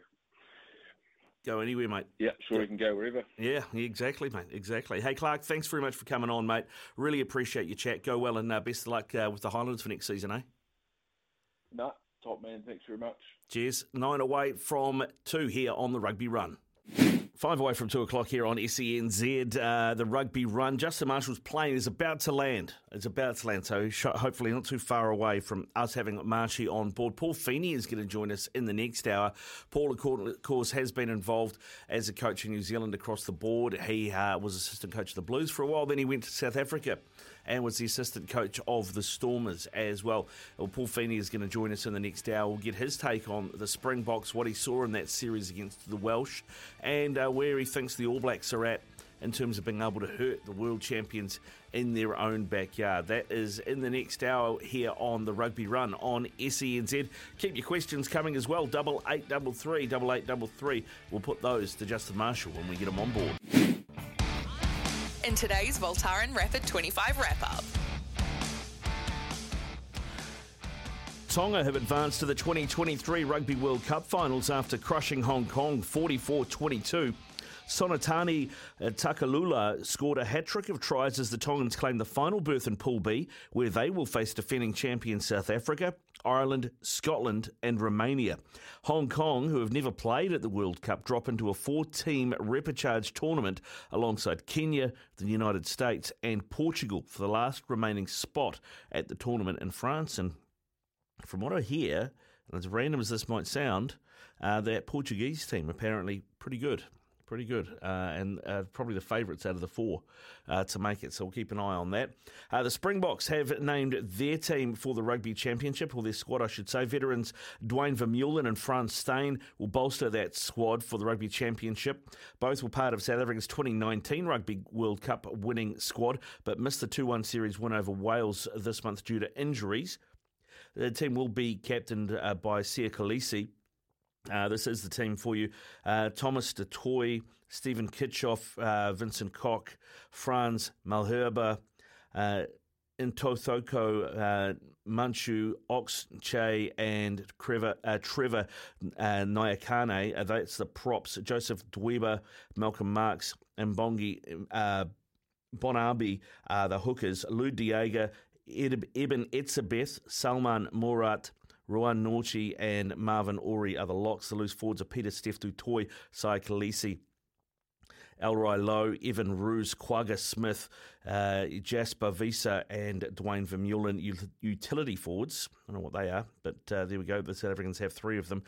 anywhere, mate. Yeah, sure, you can go wherever. Yeah, exactly, mate, exactly. Hey, Clark, thanks very much for coming on, mate. Really appreciate your chat. Go well, and best of luck with the Highlanders for next season, eh? No, top man, thanks very much. Cheers. 9 away from 2 here on the Rugby Run. 5 away from 2 o'clock here on SENZ, the Rugby Run. Justin Marshall's plane is about to land. So hopefully not too far away from us having Marshy on board. Paul Feeney is going to join us in the next hour. Paul, of course, has been involved as a coach in New Zealand across the board. He was assistant coach of the Blues for a while. Then he went to South Africa and was the assistant coach of the Stormers as well. Well, Paul Feeney is going to join us in the next hour. We'll get his take on the Springboks, what he saw in that series against the Welsh, and where he thinks the All Blacks are at in terms of being able to hurt the world champions in their own backyard. That is in the next hour here on the Rugby Run on SENZ. Keep your questions coming as well, 8833 8833. We'll put those to Justin Marshall when we get him on board. In today's Voltaren Rapid 25 wrap-up, Tonga have advanced to the 2023 Rugby World Cup finals after crushing Hong Kong 44-22. Sonatani Takalula scored a hat-trick of tries as the Tongans claim the final berth in Pool B, where they will face defending champion South Africa, Ireland, Scotland and Romania. Hong Kong, who have never played at the World Cup, drop into a four-team repechage tournament alongside Kenya, the United States and Portugal for the last remaining spot at the tournament in France. And from what I hear, and as random as this might sound, that Portuguese team apparently pretty good, and probably the favourites out of the four to make it, so we'll keep an eye on that. The Springboks have named their team for the Rugby Championship, or their squad I should say. Veterans Dwayne Vermeulen and Frans Steen will bolster that squad for the Rugby Championship. Both were part of South Africa's 2019 Rugby World Cup winning squad, but missed the 2-1 series win over Wales this month due to injuries. The team will be captained by Sia Kolisi. This is the team for you. Thomas de Toey, Stephen Kitchoff, Vincent Koch, Frans Malherbe, Ntotoko Manchu, Ox Che, and Trevor Nyakane. That's the props. Joseph Dweber, Malcolm Marks, and Mbongi Bonabi are the hookers. Lou Diega, Eben Etzebeth, Salman Morat, Ruan Norchi and Marvin Ori are the locks. The loose forwards are Peter Steftu Toy, Sai Kalisi, Elroy Lowe, Evan Roos, Quagga Smith, Jasper Visa and Dwayne Vermeulen. Utility forwards, I don't know what they are, but there we go. The South Africans have three of them.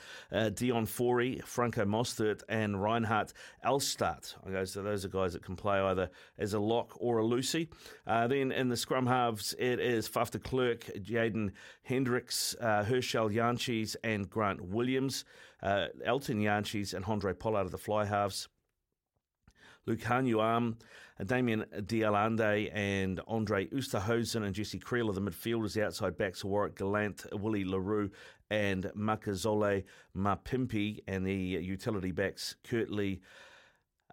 Dion Forey, Franco Mostert and Reinhardt Elstart. Okay, so those are guys that can play either as a lock or a loosey. Then in the scrum halves, it is Faf de Klerk, Jaden Hendricks, Herschel Janches and Grant Williams. Elton Janches and Hondre Pollard are the fly halves. Lukanyu Arm, Damien D'Alande and Andre Oosterhuizen and Jesse Creel are the midfielders. The outside backs are Warwick Gallant, Willie LaRue and Makazole Mapimpi, and the utility backs Kurtley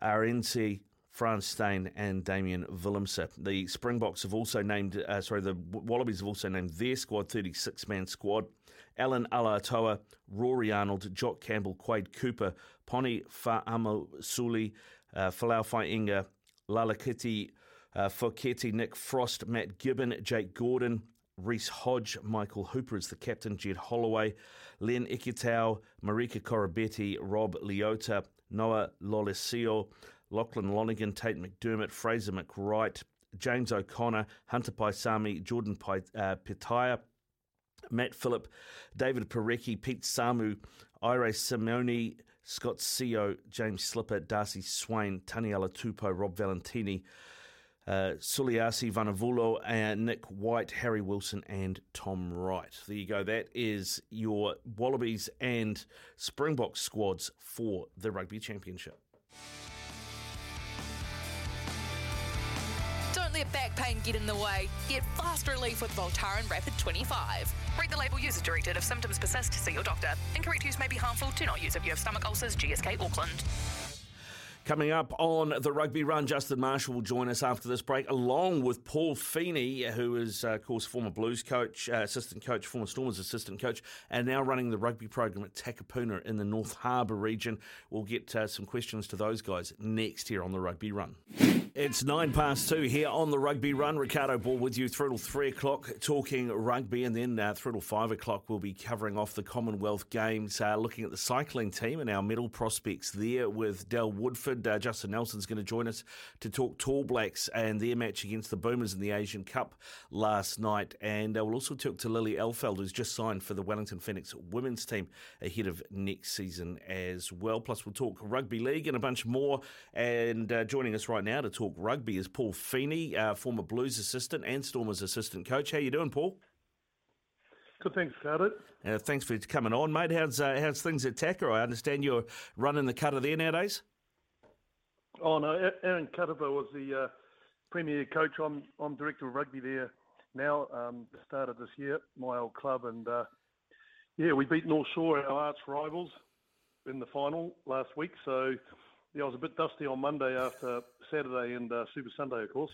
Arense, Frans Steen and Damien Willemse. The Springboks have also named, the Wallabies have also named their squad, 36-man squad. Alan Alatoa, Rory Arnold, Jock Campbell, Quade Cooper, Poni Fa'amasuli, Falau Fainga, Lalakiti, Foketi, Nick Frost, Matt Gibbon, Jake Gordon, Reese Hodge, Michael Hooper is the captain, Jed Holloway, Len Iketau, Marika Korobeti, Rob Leota, Noah Lolesio, Lachlan Lonigan, Tate McDermott, Fraser McWright, James O'Connor, Hunter Paisami, Jordan Pitaya, Matt Phillip, David Parecki, Pete Samu, Ira Simone, Scott Seo, James Slipper, Darcy Swain, Taniela Tupou, Rob Valentini, Suliasi Vanavulo, Nick White, Harry Wilson and Tom Wright. There you go. That is your Wallabies and Springboks squads for the Rugby Championship. Don't let back pain get in the way. Get fast relief with Voltaren Rapid 25. Read the label, user directed. If symptoms persist, see your doctor. Incorrect use may be harmful. Do not use if you have stomach ulcers. GSK Auckland. Coming up on The Rugby Run, Justin Marshall will join us after this break, along with Paul Feeney, who is, of course, former Blues coach, assistant coach, former Stormers assistant coach, and now running the rugby program at Takapuna in the North Harbour region. We'll get some questions to those guys next here on The Rugby Run. It's 2:09 here on The Rugby Run. Ricardo Ball with you through till 3 o'clock talking rugby, and then through till 5 o'clock we'll be covering off the Commonwealth Games, looking at the cycling team and our medal prospects there with Del Woodford. Justin Nelson's going to join us to talk Tall Blacks and their match against the Boomers in the Asian Cup last night. And we'll also talk to Lily Elfeld, who's just signed for the Wellington Phoenix women's team ahead of next season as well. Plus we'll talk rugby league and a bunch more. And joining us right now to talk rugby is Paul Feeney, former Blues assistant and Stormers assistant coach. How you doing, Paul? Good, thanks, Carter. Thanks for coming on, mate. How's things at Taka? I understand you're running the cutter there nowadays. Oh no, Aaron Cuttava was the premier coach. I'm director of rugby there now. Started this year, my old club, and we beat North Shore, our arch rivals, in the final last week. So I was a bit dusty on Monday after Saturday and Super Sunday, of course.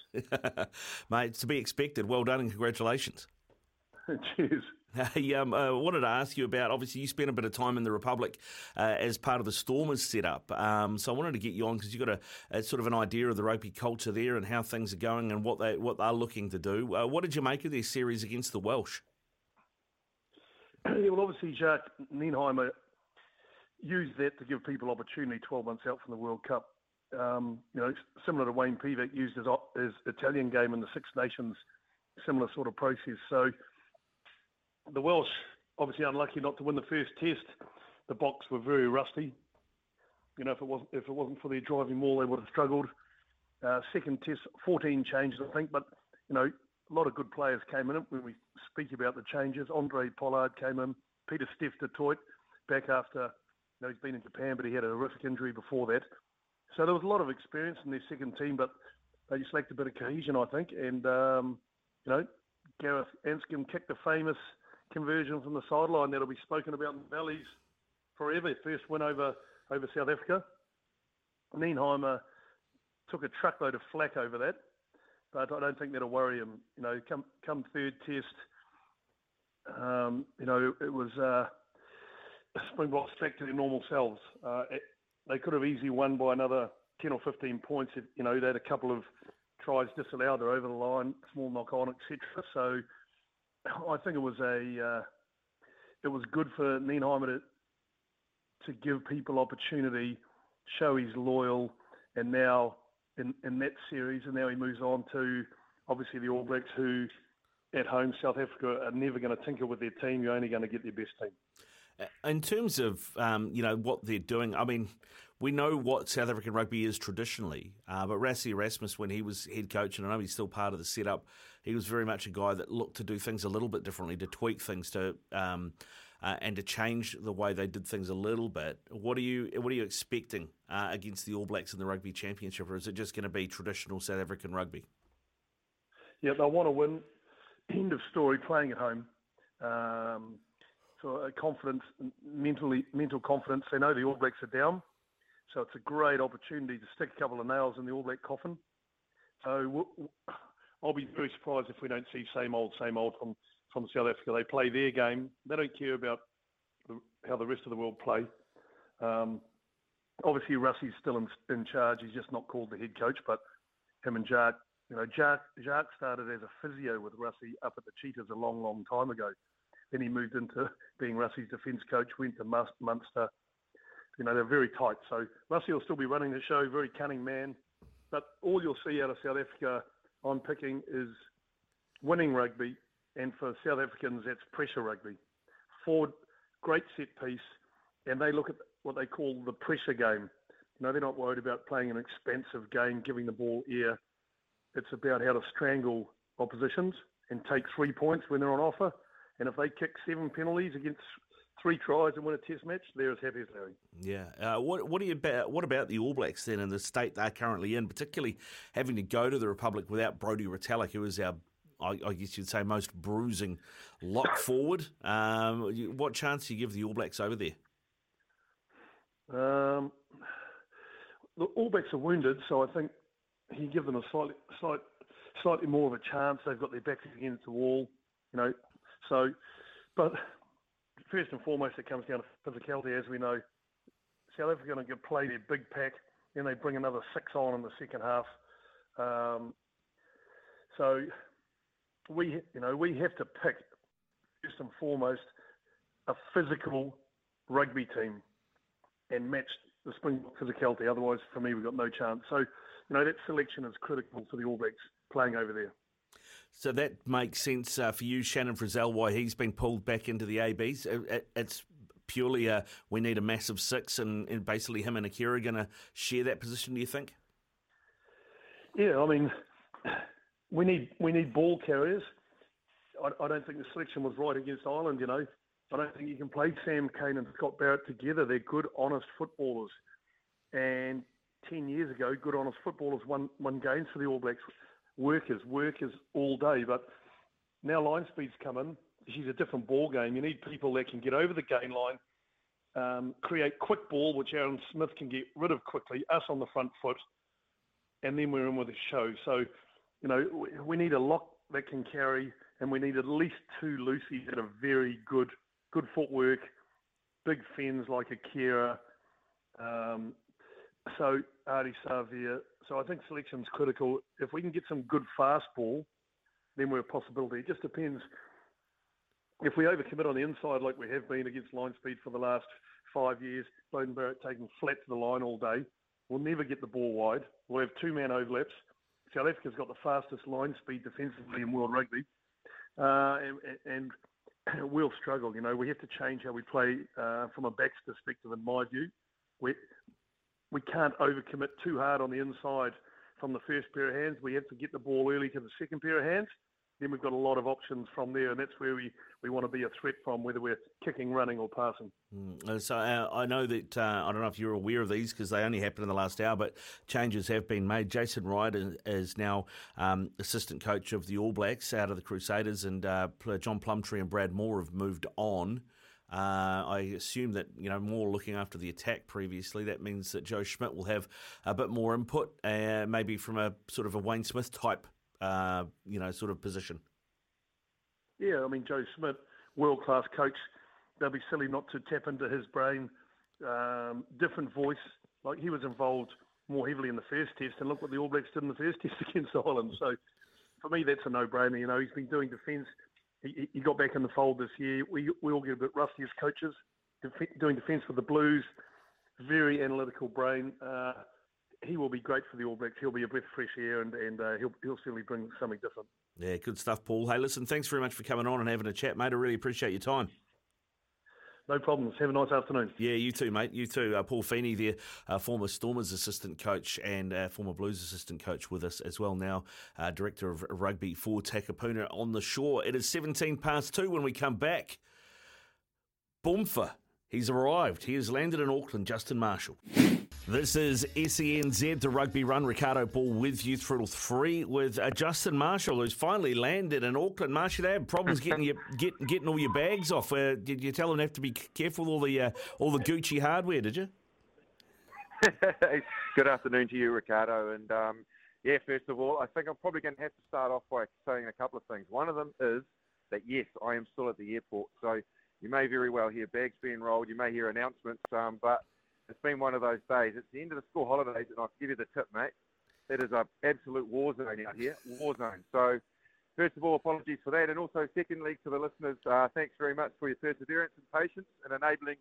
Mate, it's to be expected. Well done and congratulations. Cheers. Hey, I wanted to ask you about, obviously you spent a bit of time in the Republic as part of the Stormers setup. So I wanted to get you on because you've got a sort of an idea of the rugby culture there and how things are going and what they're looking to do. What did you make of their series against the Welsh? Yeah, well, obviously, Jacques Nienheimer used that to give people opportunity 12 months out from the World Cup. Similar to Wayne Pivac used his Italian game in the Six Nations, similar sort of process. So the Welsh, obviously unlucky not to win the first test. The Boks were very rusty. If it wasn't for their driving maul, they would have struggled. Second test, 14 changes, I think. But, a lot of good players came in. When we speak about the changes, Andre Pollard came in. Peter Steph de Toit, back after, he's been in Japan, but he had a horrific injury before that. So there was a lot of experience in their second team, but they just lacked a bit of cohesion, I think. And, Gareth Anscombe kicked the famous conversion from the sideline that'll be spoken about in the valleys forever. First win over South Africa. Nienheimer took a truckload of flack over that, but I don't think that'll worry him. Come third test, it was Springboks back to their normal selves. They could have easily won by another 10 or 15 points if, they had a couple of tries disallowed, they're over the line, small knock-on, etc. So I think it was good for Nienheimer to give people opportunity, show he's loyal, and now in that series, and now he moves on to obviously the All Blacks, who at home, South Africa, are never going to tinker with their team. You're only going to get their best team. In terms of, what they're doing, I mean, we know what South African rugby is traditionally, but Rassie Erasmus, when he was head coach, and I know he's still part of the setup, he was very much a guy that looked to do things a little bit differently, to tweak things, and to change the way they did things a little bit. What are you expecting against the All Blacks in the Rugby Championship, or is it just going to be traditional South African rugby? Yeah, they want to win. End of story. Playing at home. So confidence, mental confidence. They know the All Blacks are down, so it's a great opportunity to stick a couple of nails in the All Black coffin. So I'll be very surprised if we don't see same old from South Africa. They play their game. They don't care about how the rest of the world play. Obviously, Russie's still in charge. He's just not called the head coach, but him and Jacques. Jacques started as a physio with Russie up at the Cheetahs a long, long time ago. Then he moved into being Russie's defence coach, went to Munster. They're very tight. So Russie will still be running the show, very cunning man. But all you'll see out of South Africa, I'm picking, is winning rugby. And for South Africans, that's pressure rugby. Forward, great set piece. And they look at what they call the pressure game. They're not worried about playing an expansive game, giving the ball air. It's about how to strangle oppositions and take 3 points when they're on offer. And if they kick 7 penalties against 3 tries and win a test match, they're as happy as Larry. Yeah. What about the All Blacks then and the state they're currently in, particularly having to go to the Republic without Brodie Retallick, who is our, I guess you'd say, most bruising lock forward? What chance do you give the All Blacks over there? The All Blacks are wounded, so I think you give them a slightly more of a chance. They've got their backs against the wall, So, but first and foremost, it comes down to physicality, as we know. South Africa are going to play their big pack, then they bring another 6 on in the second half. So we have to pick, first and foremost, a physical rugby team and match the Springbok physicality. Otherwise, for me, we've got no chance. So, that selection is critical for the All Blacks playing over there. So that makes sense for you, Shannon Frizzell, why he's been pulled back into the ABs. It's purely we need a massive 6, and basically him and Akira are going to share that position, do you think? Yeah, I mean, we need ball carriers. I don't think the selection was right against Ireland, I don't think you can play Sam Kane and Scott Barrett together. They're good, honest footballers. And 10 years ago, good, honest footballers won games for the All Blacks. Workers all day, but now line speed's come in. She's a different ball game. You need people that can get over the gain line, create quick ball, which Aaron Smith can get rid of quickly, us on the front foot, and then we're in with a show. So, we need a lock that can carry, and we need at least two loosies that are very good, good footwork, big fins like Akira, so Ardie Savea. So I think selection's critical. If we can get some good fastball, then we're a possibility. It just depends. If we overcommit on the inside like we have been against line speed for the last 5 years, Beauden Barrett taking flat to the line all day, we'll never get the ball wide. We'll have two-man overlaps. South Africa's got the fastest line speed defensively in world rugby, and we'll struggle. You know, we have to change how we play from a back's perspective, in my view. We can't overcommit too hard on the inside from the first pair of hands. We have to get the ball early to the second pair of hands. Then we've got a lot of options from there, and that's where we want to be a threat from, whether we're kicking, running or passing. So I know that, I don't know if you're aware of these because they only happened in the last hour, but changes have been made. Jason Ryan is now assistant coach of the All Blacks out of the Crusaders, and John Plumtree and Brad Moore have moved on. I assume that, you know, Moore looking after the attack previously, that means that Joe Schmidt will have a bit more input, maybe from a sort of a Wayne Smith type sort of position. Yeah, I mean, Joe Smith, world-class coach, they'll be silly not to tap into his brain. Different voice. Like, he was involved more heavily in the first test, and look what the All Blacks did in the first test against Ireland. So, for me, that's a no-brainer. You know, he's been doing defence. He got back in the fold this year. We all get a bit rusty as coaches, doing defence for the Blues. Very analytical brain. He will be great for the All Blacks. He'll be a breath of fresh air, and he'll certainly bring something different. Yeah, good stuff, Paul. Hey, listen, thanks very much for coming on and having a chat, mate. I really appreciate your time. No problems. Have a nice afternoon. Yeah, you too, mate. You too. Paul Feeney there, former Stormers assistant coach and former Blues assistant coach with us as well now, director of rugby for Takapuna on the Shore. It is 2:17 when we come back. Boomfa, he's arrived. He has landed in Auckland, Justin Marshall. This is SENZ, the Rugby Run. Ricardo Ball with you through 3 with Justin Marshall, who's finally landed in Auckland. Marshall, they had problems getting all your bags off. Did you tell them to have to be careful with all the Gucci hardware? Did you? Good afternoon to you, Ricardo. And yeah, first of all, I think I'm probably going to have to start off by saying a couple of things. One of them is that yes, I am still at the airport, so you may very well hear bags being rolled. You may hear announcements, but it's been one of those days. It's the end of the school holidays, and I'll give you the tip, mate. It is an absolute war zone out here, war zone. So, first of all, apologies for that. And also, secondly, to the listeners, thanks very much for your perseverance and patience in enabling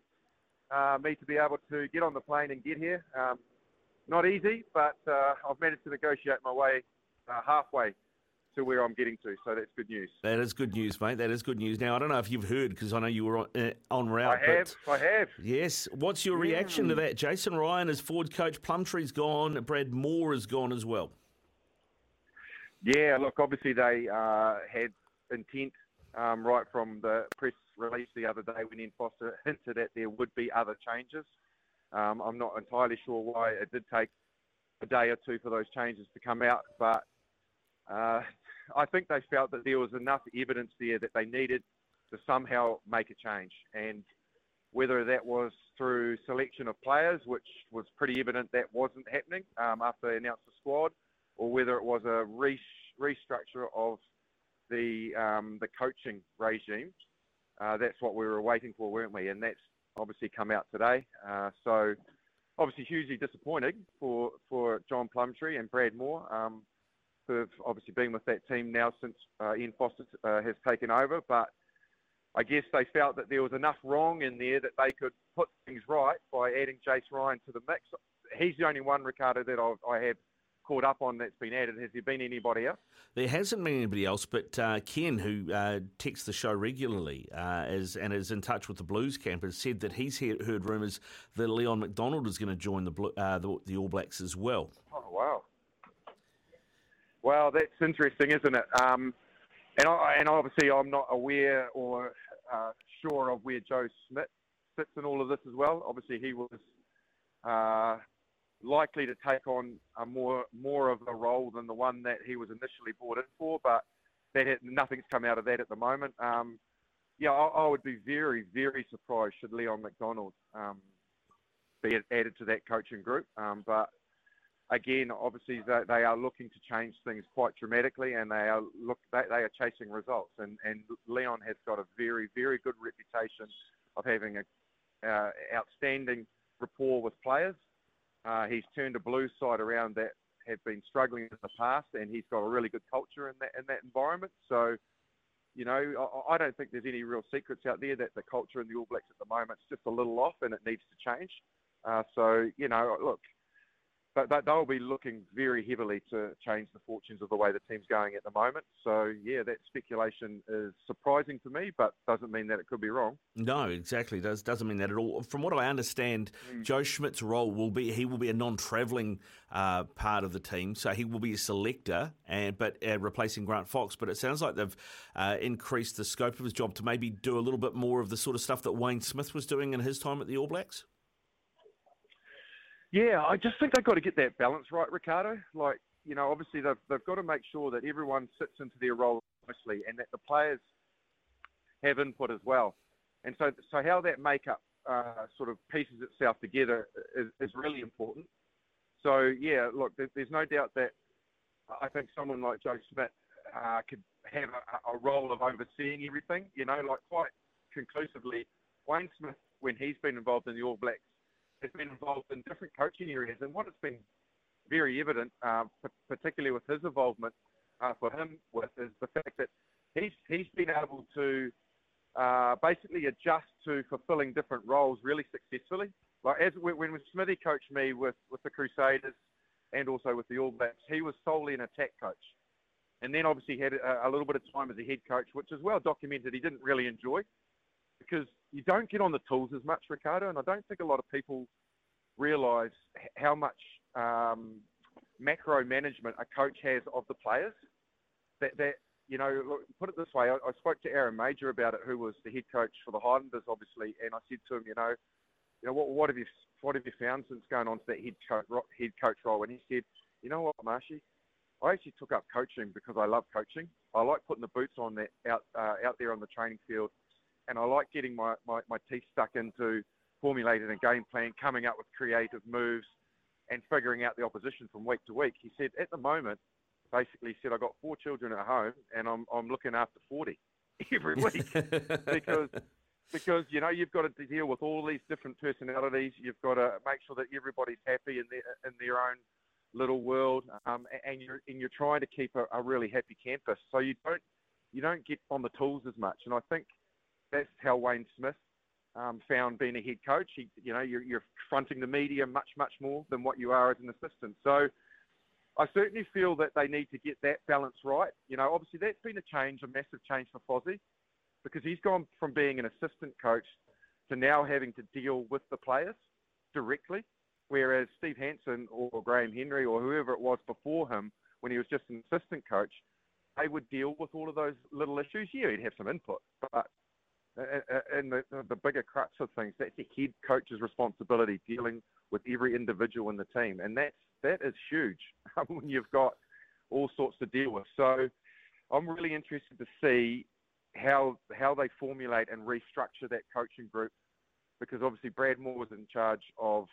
me to be able to get on the plane and get here. Not easy, but I've managed to negotiate my way halfway to where I'm getting to, so that's good news. That is good news, mate. That is good news. Now, I don't know if you've heard, because I know you were on route. I have. Yes. What's your reaction to that? Jason Ryan is forward coach, Plumtree's gone, Brad Moore is gone as well. Yeah, look, obviously they had intent right from the press release the other day when Ian Foster hinted that there would be other changes. I'm not entirely sure why it did take a day or two for those changes to come out, but I think they felt that there was enough evidence there that they needed to somehow make a change. And whether that was through selection of players, which was pretty evident that wasn't happening after they announced the squad, or whether it was a restructure of the coaching regime, that's what we were waiting for, weren't we? And that's obviously come out today. So obviously hugely disappointing for John Plumtree and Brad Moore, who've obviously been with that team now since Ian Foster has taken over. But I guess they felt that there was enough wrong in there that they could put things right by adding Jace Ryan to the mix. He's the only one, Ricardo, that I have caught up on that's been added. Has there been anybody else? There hasn't been anybody else, but Ken, who texts the show regularly is in touch with the Blues camp, has said that he's heard rumours that Leon McDonald is going to join the All Blacks as well. Oh, wow. Well, that's interesting, isn't it? And obviously I'm not aware or sure of where Joe Smith sits in all of this as well. Obviously he was likely to take on a more of a role than the one that he was initially brought in for, but nothing's come out of that at the moment. I would be very, very surprised should Leon McDonald be added to that coaching group. But again, obviously they are looking to change things quite dramatically, and they are chasing results. And Leon has got a very, very good reputation of having an outstanding rapport with players. He's turned a blue side around that have been struggling in the past, and he's got a really good culture in that environment. So, you know, I don't think there's any real secrets out there that the culture in the All Blacks at the moment is just a little off, and it needs to change. So, you know, look, but they'll be looking very heavily to change the fortunes of the way the team's going at the moment. So, yeah, that speculation is surprising to me, but doesn't mean that it could be wrong. No, exactly. Doesn't mean that at all. From what I understand, Joe Schmidt's role will be a non-travelling part of the team, so he will be a selector, but replacing Grant Fox. But it sounds like they've increased the scope of his job to maybe do a little bit more of the sort of stuff that Wayne Smith was doing in his time at the All Blacks. Yeah, I just think they've got to get that balance right, Ricardo. Like, you know, obviously they've got to make sure that everyone fits into their role mostly, and that the players have input as well. And so how that makeup sort of pieces itself together is really important. So, yeah, look, there's no doubt that I think someone like Joe Smith could have a role of overseeing everything. You know, like quite conclusively, Wayne Smith, when he's been involved in the All Blacks, has been involved in different coaching areas, and what has been very evident, particularly with his involvement for him, is the fact that he's been able to basically adjust to fulfilling different roles really successfully. Like when Smithy coached me with the Crusaders and also with the All Blacks, he was solely an attack coach, and then obviously had a little bit of time as a head coach, which is well documented. He didn't really enjoy, because you don't get on the tools as much, Ricardo, and I don't think a lot of people realise how much macro management a coach has of the players. That you know, look, put it this way, I spoke to Aaron Major about it, who was the head coach for the Highlanders, obviously, and I said to him, you know, what have you found since going on to that head coach role? And he said, you know what, Marshy, I actually took up coaching because I love coaching. I like putting the boots on that out there on the training field. And I like getting my teeth stuck into formulating a game plan, coming up with creative moves and figuring out the opposition from week to week. He said, at the moment, basically said, I've got 4 children at home and I'm looking after 40 every week because you know, you've got to deal with all these different personalities. You've got to make sure that everybody's happy in their own little world, and you're trying to keep a really happy campus. So you don't get on the tools as much. And I think that's how Wayne Smith found being a head coach. He, you know, you're confronting the media much, much more than what you are as an assistant. So I certainly feel that they need to get that balance right. You know, obviously that's been a massive change for Fozzie, because he's gone from being an assistant coach to now having to deal with the players directly, whereas Steve Hansen or Graham Henry or whoever it was before him, when he was just an assistant coach, they would deal with all of those little issues. Yeah, he'd have some input, but and the bigger crux of things, that's the head coach's responsibility, dealing with every individual in the team, and that is huge when you've got all sorts to deal with. So I'm really interested to see how they formulate and restructure that coaching group, because obviously Brad Moore was in charge of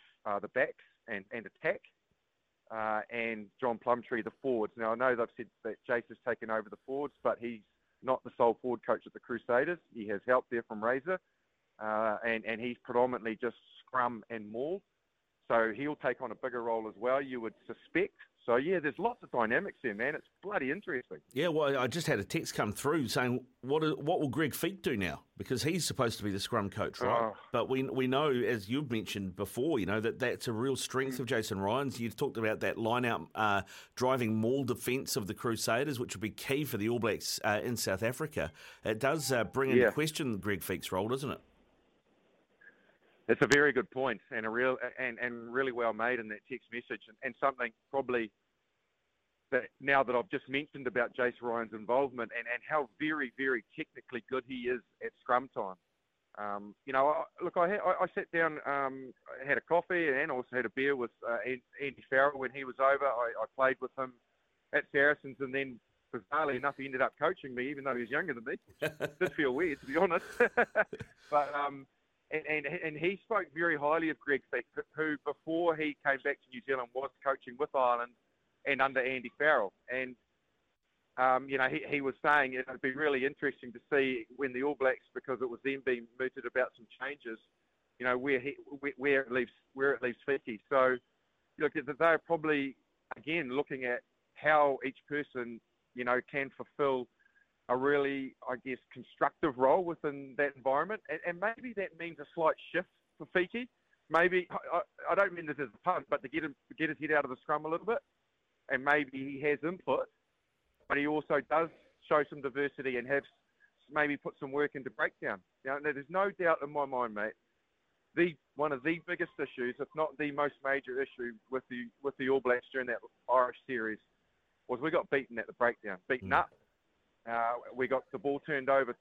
the backs and attack, and John Plumtree the forwards. Now I know they've said that Jace has taken over the forwards, but he's not the sole forward coach at the Crusaders. He has help there from Razor, and he's predominantly just scrum and maul. So he'll take on a bigger role as well, you would suspect. So, yeah, there's lots of dynamics there, man. It's bloody interesting. Yeah, well, I just had a text come through saying, what will Greg Feek do now? Because he's supposed to be the scrum coach, right? Oh. But we know, as you've mentioned before, you know, that's a real strength of Jason Ryan's. You've talked about that line-out driving maul defence of the Crusaders, which will be key for the All Blacks in South Africa. It does bring into question Greg Feek's role, doesn't it? It's a very good point, and really well made in that text message, and something probably that now that I've just mentioned about Jace Ryan's involvement and how very, very technically good he is at scrum time. You know, I sat down, had a coffee, and also had a beer with Andy Farrell when he was over. I played with him at Saracens, and then bizarrely enough, he ended up coaching me, even though he was younger than me. It did feel weird, to be honest. But And he spoke very highly of Greg Feek, who before he came back to New Zealand was coaching with Ireland and under Andy Farrell. And, you know, he was saying it would be really interesting to see when the All Blacks, because it was then being mooted about some changes, you know, where it leaves Feekie. So, look, they're probably, again, looking at how each person, you know, can fulfil a really, I guess, constructive role within that environment. And maybe that means a slight shift for Feekie. Maybe, I don't mean this as a pun, but to get his head out of the scrum a little bit, and maybe he has input, but he also does show some diversity and have maybe put some work into breakdown. Now, there's no doubt in my mind, mate, one of the biggest issues, if not the most major issue with the All Blacks during that Irish series was we got beaten at the breakdown, beaten up. We got the ball turned over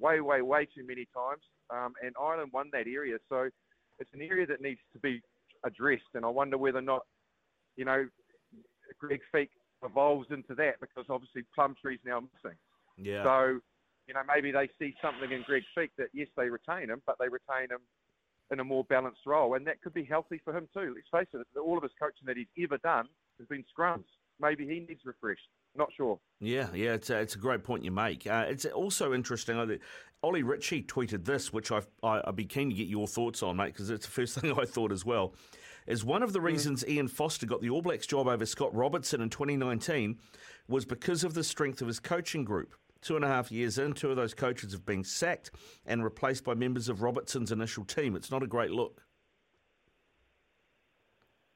way too many times, and Ireland won that area. So it's an area that needs to be addressed, and I wonder whether or not, you know, Greg Feek evolves into that, because obviously Plumtree's now missing. Yeah. So, you know, maybe they see something in Greg Feek that, yes, they retain him, but they retain him in a more balanced role, and that could be healthy for him too. Let's face it, all of his coaching that he's ever done has been scrums. Maybe he needs refreshed. Not sure. Yeah, it's a great point you make. It's also interesting. Ollie Ritchie tweeted this, which I'd be keen to get your thoughts on, mate, because it's the first thing I thought as well. Is one of the reasons Ian Foster got the All Blacks job over Scott Robertson in 2019 was because of the strength of his coaching group. 2.5 years in, two of those coaches have been sacked and replaced by members of Robertson's initial team. It's not a great look.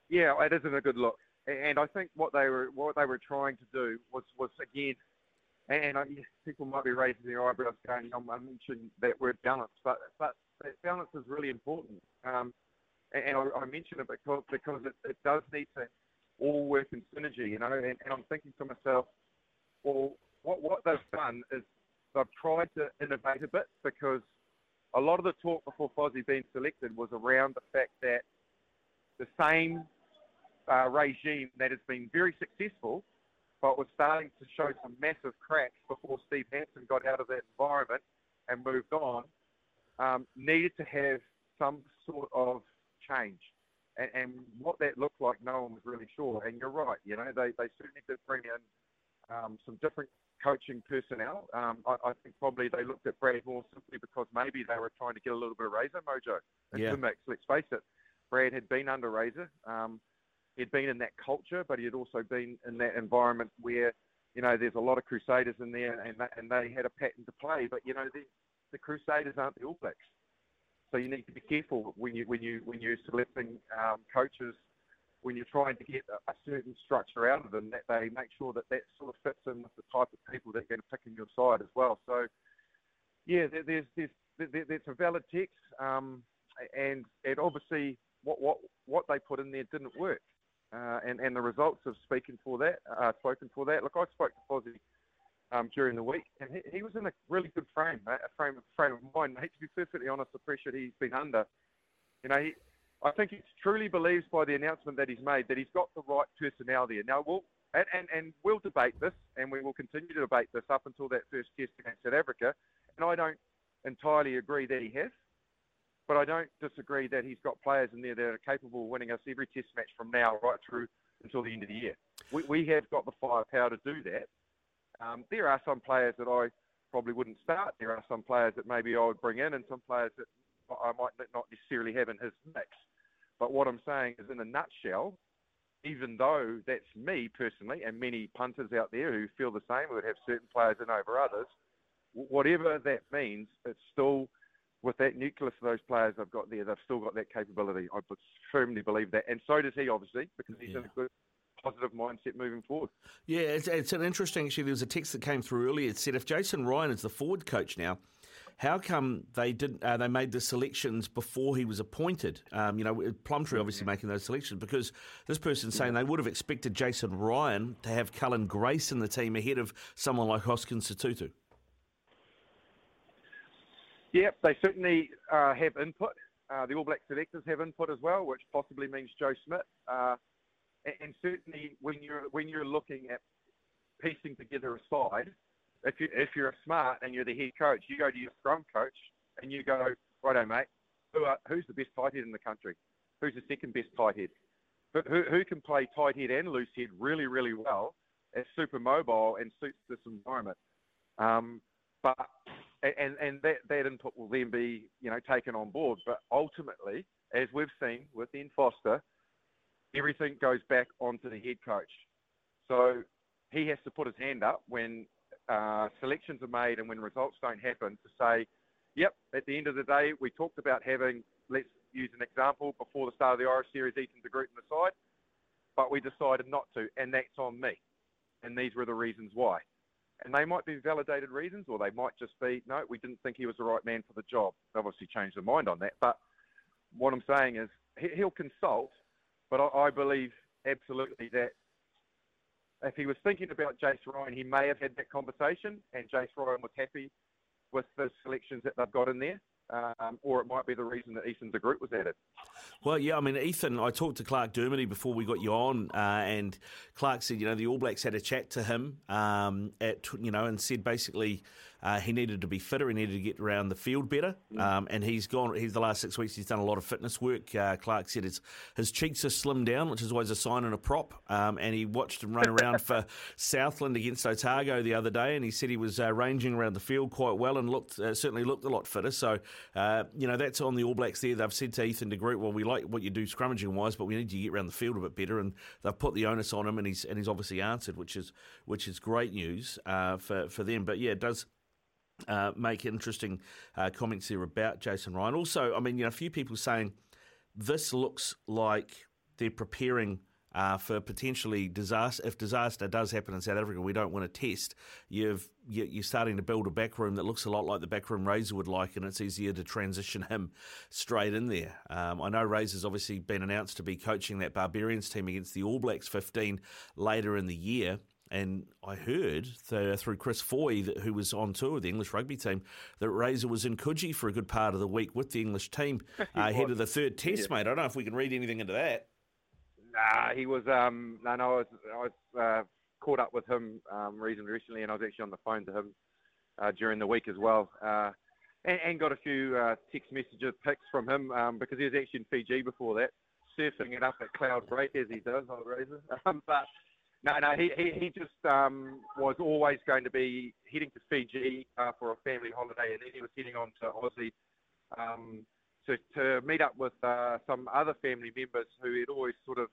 Yeah, it isn't a good look. And I think what they were trying to do was again, and I guess people might be raising their eyebrows going, I mentioned that word balance, but that balance is really important. And I mention it because it does need to all work in synergy, you know. And I'm thinking to myself, well, what they've done is they've tried to innovate a bit, because a lot of the talk before Fozzie being selected was around the fact that the same regime that has been very successful, but was starting to show some massive cracks before Steve Hansen got out of that environment and moved on, needed to have some sort of change. And what that looked like, no one was really sure. And you're right, you know, they certainly did bring in some different coaching personnel. I think probably they looked at Brad Moore simply because maybe they were trying to get a little bit of Razor mojo into the mix. Let's face it, Brad had been under Razor. He'd been in that culture, but he had also been in that environment where, you know, there's a lot of Crusaders in there, and they had a pattern to play. But you know, the Crusaders aren't the All Blacks, so you need to be careful when you're selecting coaches, when you're trying to get a certain structure out of them, that they make sure that sort of fits in with the type of people that you're going to pick in your side as well. So, yeah, there's a valid text, and obviously what they put in there didn't work. And the results have spoken for that. Look, I spoke to Fozzie during the week, and he was in a really good frame, mate, a frame of mind. Mate, to be perfectly honest, the pressure he's been under, you know, I think he truly believes by the announcement that he's made that he's got the right personnel there. Now, we'll debate this, and we will continue to debate this up until that first test against South Africa, and I don't entirely agree that he has. But I don't disagree that he's got players in there that are capable of winning us every test match from now right through until the end of the year. We have got the firepower to do that. There are some players that I probably wouldn't start. There are some players that maybe I would bring in, and some players that I might not necessarily have in his mix. But what I'm saying is, in a nutshell, even though that's me personally, and many punters out there who feel the same, who would have certain players in over others, whatever that means, it's still... with that nucleus of those players I've got there, they've still got that capability. I firmly believe that. And so does he, obviously, because he's in a good, positive mindset moving forward. Yeah, it's an interesting issue. There was a text that came through earlier. It said, if Jason Ryan is the forward coach now, how come they made the selections before he was appointed? You know, Plumtree obviously making those selections, because this person's saying they would have expected Jason Ryan to have Cullen Grace in the team ahead of someone like Hoskins Sotutu. Yep, they certainly have input. The All Black selectors have input as well, which possibly means Joe Smith. And certainly, when you're looking at piecing together a side, if you're smart and you're the head coach, you go to your scrum coach and you go, righto, mate, who's the best tight head in the country? Who's the second best tight head? Who can play tight head and loose head really, really well, is super mobile and suits this environment? But that input will then be, you know, taken on board. But ultimately, as we've seen with Ian Foster, everything goes back onto the head coach. So he has to put his hand up when selections are made and when results don't happen to say, yep, at the end of the day, we talked about having, let's use an example, before the start of the Irish series, Ethan de Groot in the side, but we decided not to, and that's on me. And these were the reasons why. And they might be validated reasons, or they might just be, no, we didn't think he was the right man for the job. They obviously changed their mind on that. But what I'm saying is he'll consult, but I believe absolutely that if he was thinking about Jason Ryan, he may have had that conversation, and Jason Ryan was happy with the selections that they've got in there. Or it might be the reason that Ethan de Groot was at it. Well, yeah, I mean, Ethan, I talked to Clark Dermody before we got you on, and Clark said, you know, the All Blacks had a chat to him, and said basically he needed to be fitter, he needed to get around the field better, and the last 6 weeks he's done a lot of fitness work. Clark said his cheeks have slimmed down, which is always a sign and a prop, and he watched him run around for Southland against Otago the other day, and he said he was ranging around the field quite well and certainly looked a lot fitter, so... that's on the All Blacks there. They've said to Ethan de Groot, well, we like what you do scrummaging-wise, but we need you to get around the field a bit better, and they've put the onus on him, and he's obviously answered, which is great news for them. But, yeah, it does... make interesting comments there about Jason Ryan. Also, I mean, you know, a few people saying this looks like they're preparing for potentially disaster. If disaster does happen in South Africa, we don't want a test. You're starting to build a backroom that looks a lot like the backroom Razor would like, and it's easier to transition him straight in there. I know Razor's obviously been announced to be coaching that Barbarians team against the All Blacks 15 later in the year. And I heard through Chris Foy, who was on tour with the English rugby team, that Razor was in Coogee for a good part of the week with the English team ahead of the third test, mate. I don't know if we can read anything into that. Nah, he was... I was caught up with him reasonably recently, and I was actually on the phone to him during the week as well, and got a few text messages, pics from him, because he was actually in Fiji before that, surfing it up at cloud rate, as he does, old Razor. But... No, he just was always going to be heading to Fiji for a family holiday, and then he was heading on to Aussie to meet up with some other family members who he'd always sort of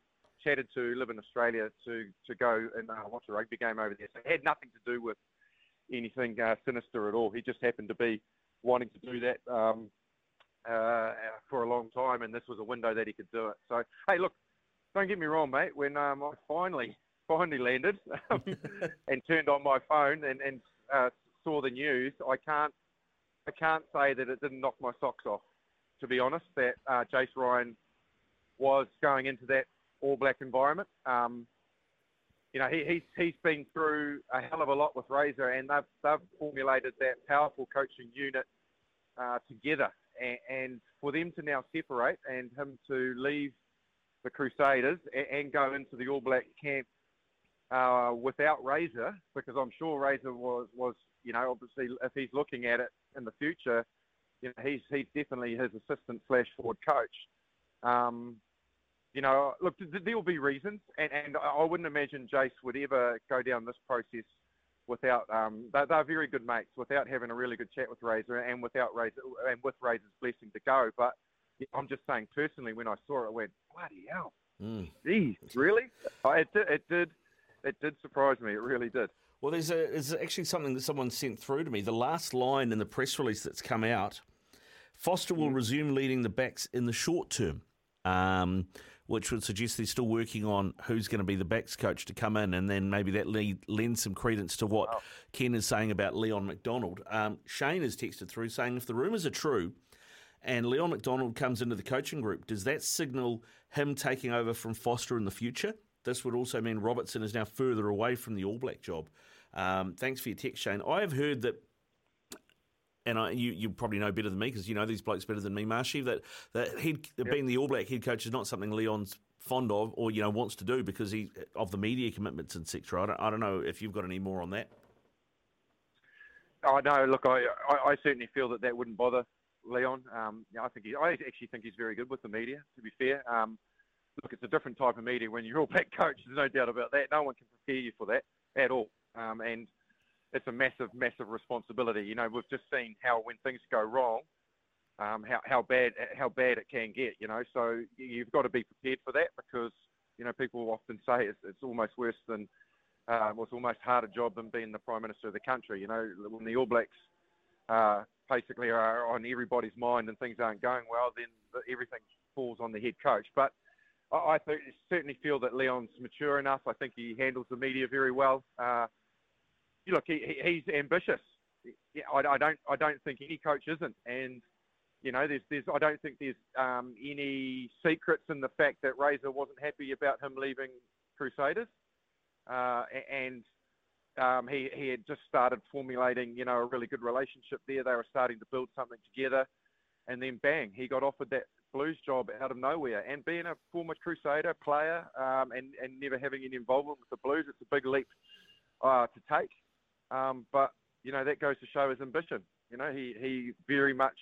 chatted to, live in Australia, to go and watch a rugby game over there. So it had nothing to do with anything sinister at all. He just happened to be wanting to do that for a long time, and this was a window that he could do it. So, hey, look, don't get me wrong, mate, when I finally landed and turned on my phone and saw the news, I can't say that it didn't knock my socks off, to be honest, that Jason Ryan was going into that All Black environment. He's been through a hell of a lot with Razor, and they've formulated that powerful coaching unit together. And for them to now separate and him to leave the Crusaders and go into the All Black camp without Razor, because I'm sure Razor was, you know, obviously if he's looking at it in the future, you know, he's definitely his assistant / forward coach. Look, there will be reasons, and I wouldn't imagine Jace would ever go down this process without. They're very good mates, without having a really good chat with Razor, and without Razor and with Razor's blessing to go. But you know, I'm just saying personally, when I saw it, I went, bloody hell, geez, really? It did surprise me. It really did. Well, there's actually something that someone sent through to me. The last line in the press release that's come out, Foster will resume leading the backs in the short term, which would suggest they're still working on who's going to be the backs coach to come in, and then maybe that lends some credence to what Ken is saying about Leon McDonald. Shane has texted through saying, if the rumours are true and Leon McDonald comes into the coaching group, does that signal him taking over from Foster in the future? This would also mean Robertson is now further away from the All Black job. Thanks for your text, Shane. I have heard that, and you probably know better than me, because you know these blokes better than me, Marshy, that being the All Black head coach is not something Leon's fond of or, you know, wants to do because of the media commitments, and etc. I don't know if you've got any more on that. Oh, no, look, I certainly feel that wouldn't bother Leon. I actually think he's very good with the media, to be fair. Look, it's a different type of media when you're All Black coach. There's no doubt about that. No one can prepare you for that at all. And it's a massive, massive responsibility. You know, we've just seen how when things go wrong, how bad it can get, you know. So you've got to be prepared for that because, you know, people often say it's almost worse than, it's almost harder job than being the Prime Minister of the country. You know, when the All Blacks basically are on everybody's mind and things aren't going well, then everything falls on the head coach. But I certainly feel that Leon's mature enough. I think he handles the media very well. Look, he's ambitious. I don't think any coach isn't. And you know, I don't think there's any secrets in the fact that Razor wasn't happy about him leaving Crusaders, and he had just started formulating, you know, a really good relationship there. They were starting to build something together, and then bang, he got offered that Blues job out of nowhere. And being a former Crusader player and never having any involvement with the Blues, it's a big leap to take. But you know, that goes to show his ambition. You know, he very much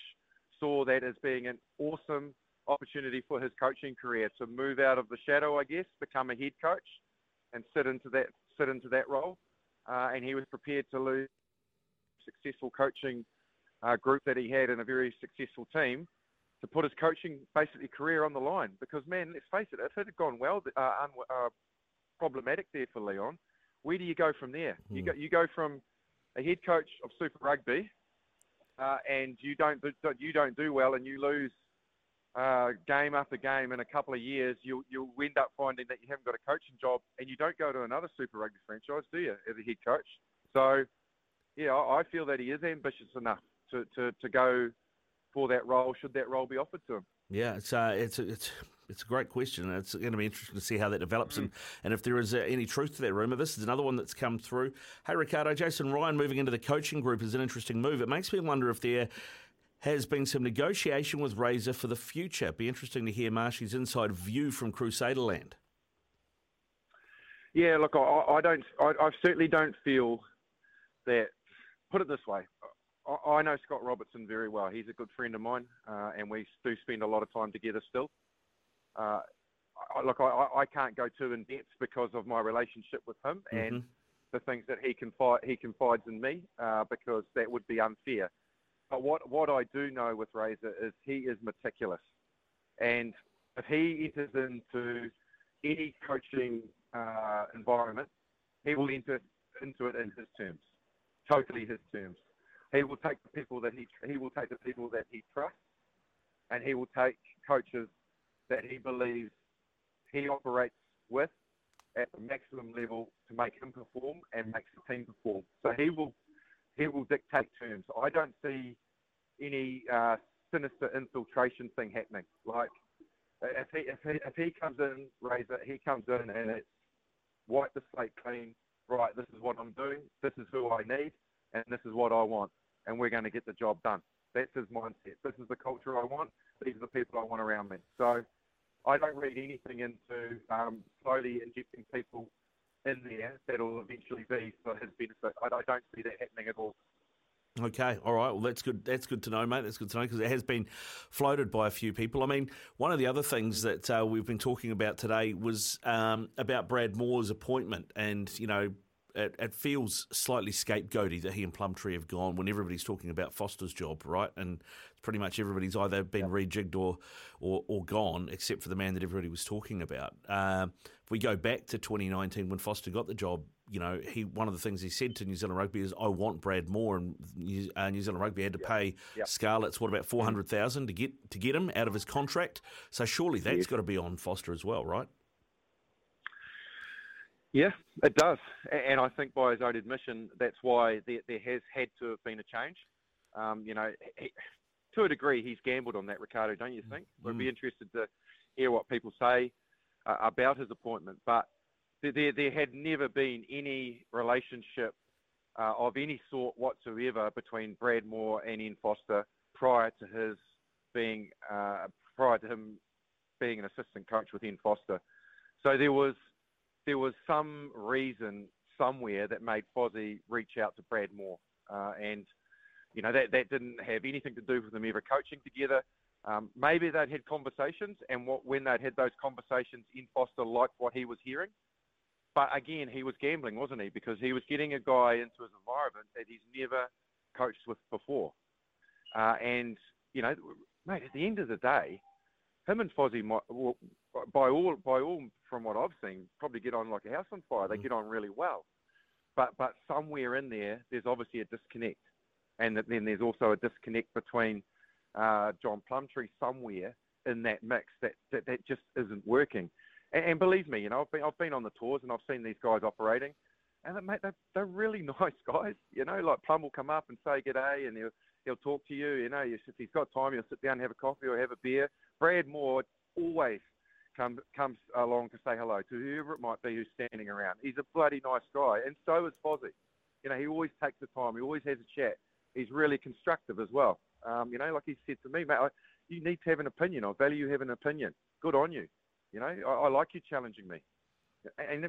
saw that as being an awesome opportunity for his coaching career to move out of the shadow, I guess, become a head coach, and sit into that role. And he was prepared to lose a successful coaching group that he had in a very successful team to put his coaching basically career on the line. Because man, let's face it, if it had gone well, problematic there for Leon. Where do you go from there? Mm. You go from a head coach of Super Rugby. And you don't do well, and you lose game after game in a couple of years. You'll end up finding that you haven't got a coaching job, and you don't go to another Super Rugby franchise, do you, as a head coach? So, yeah, I feel that he is ambitious enough to go for that role, should that role be offered to him. Yeah, it's a great question. It's going to be interesting to see how that develops and if there is any truth to that rumour. This is another one that's come through. Hey, Ricardo, Jason Ryan moving into the coaching group is an interesting move. It makes me wonder if there has been some negotiation with Razor for the future. It'd be interesting to hear Marshy's inside view from Crusaderland. Yeah, look, I certainly don't feel that, put it this way, I know Scott Robertson very well. He's a good friend of mine, and we do spend a lot of time together still. I can't go too in depth because of my relationship with him and the things that he confides in me, because that would be unfair. But what I do know with Razor is he is meticulous, and if he enters into any coaching environment, he will enter into it in his terms, totally his terms. He will take the people that he trusts, and he will take coaches that he believes he operates with at the maximum level to make him perform and makes the team perform. So he will dictate terms. I don't see any sinister infiltration thing happening. Like if he comes in, Razor, he comes in and it's wipe the slate clean. Right, this is what I'm doing. This is who I need. And this is what I want, and we're going to get the job done. That's his mindset. This is the culture I want. These are the people I want around me. So I don't read anything into slowly injecting people in there that will eventually be for his benefit. I don't see that happening at all. Okay, all right. Well, that's good. That's good to know, mate. That's good to know because it has been floated by a few people. I mean, one of the other things that we've been talking about today was about Brad Moore's appointment and, you know, It feels slightly scapegoaty that he and Plumtree have gone when everybody's talking about Foster's job, right? And pretty much everybody's either been rejigged or gone, except for the man that everybody was talking about. If we go back to 2019 when Foster got the job, you know, one of the things he said to New Zealand Rugby is, "I want Brad Moore," and New Zealand Rugby had to pay Scarlett's what about $400,000 to get him out of his contract. So surely that's got to be on Foster as well, right? Yeah, it does. And I think by his own admission, that's why there has had to have been a change. You know, to a degree, he's gambled on that, Ricardo, don't you think? Mm. We'd be interested to hear what people say about his appointment. But there had never been any relationship of any sort whatsoever between Brad Moore and Ian Foster prior to him being an assistant coach with Ian Foster. So there was some reason somewhere that made Fozzie reach out to Brad Moore. And you know, that didn't have anything to do with them ever coaching together. Maybe they'd had conversations, and when they'd had those conversations, Ian Foster liked what he was hearing. But again, he was gambling, wasn't he? Because he was getting a guy into his environment that he's never coached with before. And, you know, mate, at the end of the day, him and Fozzie, by all, from what I've seen, probably get on like a house on fire. They get on really well. But somewhere in there, there's obviously a disconnect. And then there's also a disconnect between John Plumtree somewhere in that mix that just isn't working. And believe me, you know, I've been on the tours and I've seen these guys operating, and mate, they're really nice guys. You know, like Plum will come up and say g'day, and he'll talk to you. You know, if he's got time, he'll sit down and have a coffee or have a beer. Brad Moore always comes along to say hello to whoever it might be who's standing around. He's a bloody nice guy, and so is Fozzie. You know, he always takes the time. He always has a chat. He's really constructive as well. You know, like he said to me, mate, you need to have an opinion. I value you having an opinion. Good on you. You know, I like you challenging me. And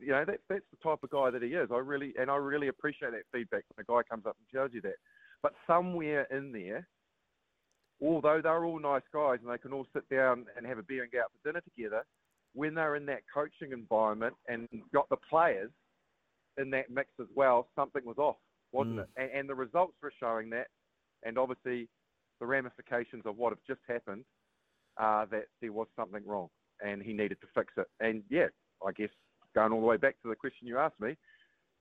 you know, that's the type of guy that he is. I really appreciate that feedback when a guy comes up and tells you that. But somewhere in there, although they're all nice guys and they can all sit down and have a beer and go out for dinner together, when they're in that coaching environment and got the players in that mix as well, something was off, wasn't it? And the results were showing that, and obviously the ramifications of what have just happened are that there was something wrong. And he needed to fix it. And, yeah, I guess going all the way back to the question you asked me,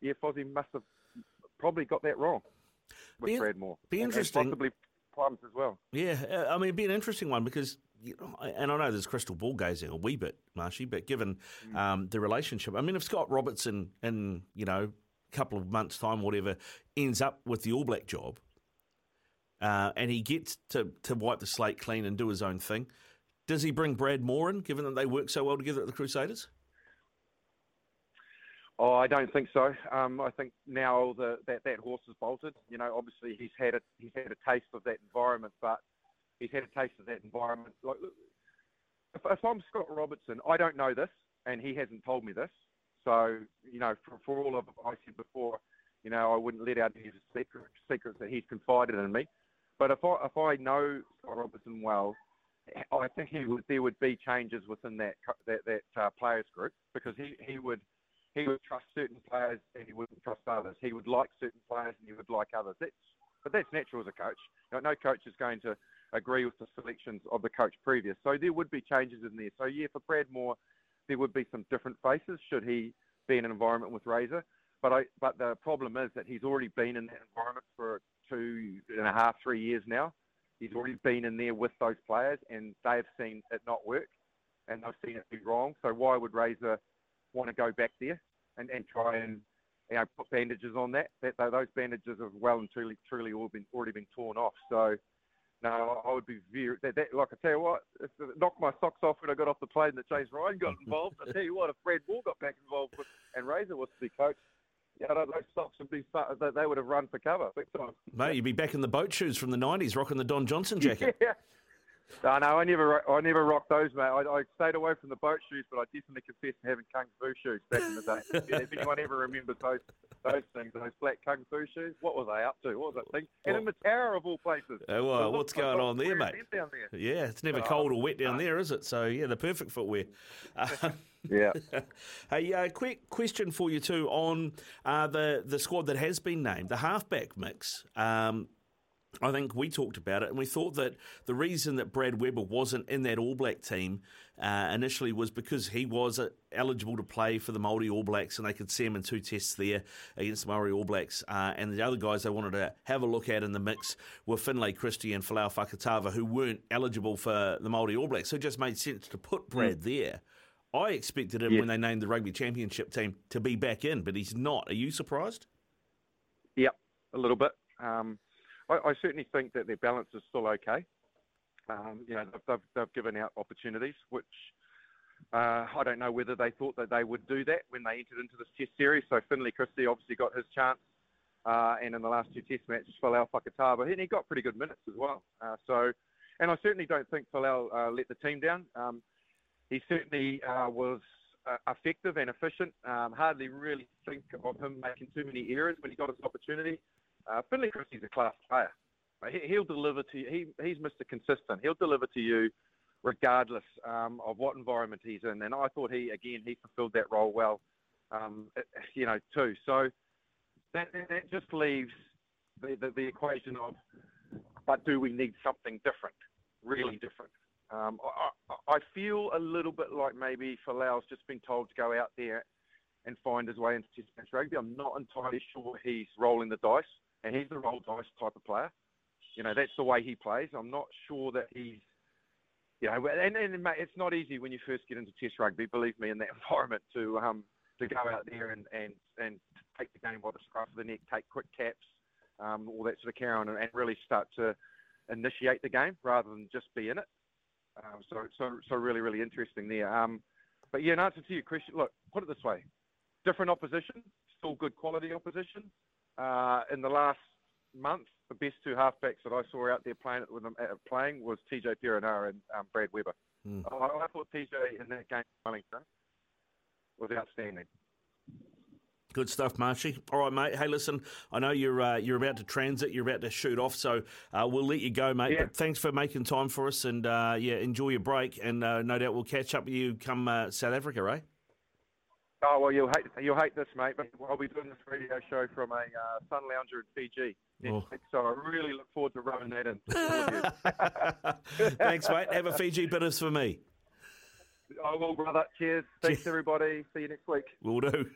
yeah, Fozzie must have probably got that wrong with Brad Moore. Be interesting. And possibly Plums as well. Yeah, I mean, it'd be an interesting one because, you know, and I know there's crystal ball gazing a wee bit, Marshy, but given the relationship, I mean, if Scott Robertson in, you know, a couple of months' time or whatever ends up with the All Black job and he gets to wipe the slate clean and do his own thing, does he bring Brad Moore in, given that they work so well together at the Crusaders? Oh, I don't think so. I think now that horse is bolted. You know, obviously he's had a taste of that environment, but he's had a taste of that environment. Like, look, if I'm Scott Robertson, I don't know this, and he hasn't told me this. So, you know, for all of I said before, you know, I wouldn't let out any of the secrets that he's confided in me. But if I know Scott Robertson well, I think there would be changes within that players group, because he would trust certain players and he wouldn't trust others. He would like certain players and he would like others. But that's natural as a coach. You know, no coach is going to agree with the selections of the coach previous. So there would be changes in there. So yeah, for Brad Moore, there would be some different faces should he be in an environment with Razor. But the problem is that he's already been in that environment for 2.5-3 years now. He's already been in there with those players, and they've seen it not work, and they've seen it be wrong. So why would Razor want to go back there and try and, you know, put bandages on that? Those bandages have well and truly already been torn off. So no, I would be very like, I tell you what, if it knocked my socks off when I got off the plane that Jason Ryan got involved. I tell you what, if Brad Moore got back involved and Razor was to be coached, yeah, those socks would be. They would have run for cover. Mate, you'd be back in the boat shoes from the '90s, rocking the Don Johnson jacket. Yeah. No, I never rocked those, mate. I stayed away from the boat shoes, but I definitely confess to having kung fu shoes back in the day. If anyone ever remembers those things, those black kung fu shoes, what were they up to? What was that thing? And in the tower of all places. Oh, well, what's going on there, mate? Down there. Yeah, it's never cold or wet down there, is it? So yeah, the perfect footwear. Yeah. Hey, quick question for you too on the squad that has been named, the halfback mix. I think we talked about it, and we thought that the reason that Brad Weber wasn't in that All Black team initially was because he was eligible to play for the Māori All Blacks, and they could see him in 2 tests there against the Māori All Blacks. And the other guys they wanted to have a look at in the mix were Finlay Christie and Falau Fakatava, who weren't eligible for the Māori All Blacks, so it just made sense to put Brad there. I expected him when they named the Rugby Championship team to be back in, but he's not. Are you surprised? Yeah, a little bit. I certainly think that their balance is still okay. You know, they've given out opportunities, which I don't know whether they thought that they would do that when they entered into this test series. So Finlay Christie obviously got his chance, and in the last 2 test matches, Falau Fakatava, and he got pretty good minutes as well. And I certainly don't think Falau let the team down. He certainly was effective and efficient. Hardly really think of him making too many errors when he got his opportunity. Finlay Christie's a class player. He'll deliver to you. He's Mr. Consistent. He'll deliver to you regardless of what environment he's in. And I thought he fulfilled that role well, too. So that just leaves the equation of, but do we need something different, really different? I feel a little bit like maybe Falau's just been told to go out there and find his way into Test match rugby. I'm not entirely sure he's rolling the dice, and he's the roll dice type of player. That's the way he plays. I'm not sure that he's, and mate, it's not easy when you first get into Test rugby, believe me, in that environment to go out there and take the game by the scruff of the neck, take quick taps, all that sort of carry on, and really start to initiate the game rather than just be in it. So really, really interesting there. But yeah, in answer to your question, look, put it this way: different opposition, still good quality opposition. In the last month, the best two halfbacks that I saw out there playing was TJ Perenara and Brad Weber. Mm. I thought TJ in that game was outstanding. Good stuff, Marshy. All right, mate. Hey, listen, I know you're about to transit, you're about to shoot off, so we'll let you go, mate. Yeah. But thanks for making time for us, and enjoy your break, and no doubt we'll catch up with you come South Africa, eh? Oh well, you'll hate this, mate. But I'll be doing this radio show from a sun lounger in Fiji. Oh. So I really look forward to rubbing that in. Thanks, mate. Have a Fiji bitters for me. I will, brother. Cheers. Thanks, everybody. See you next week. Will do.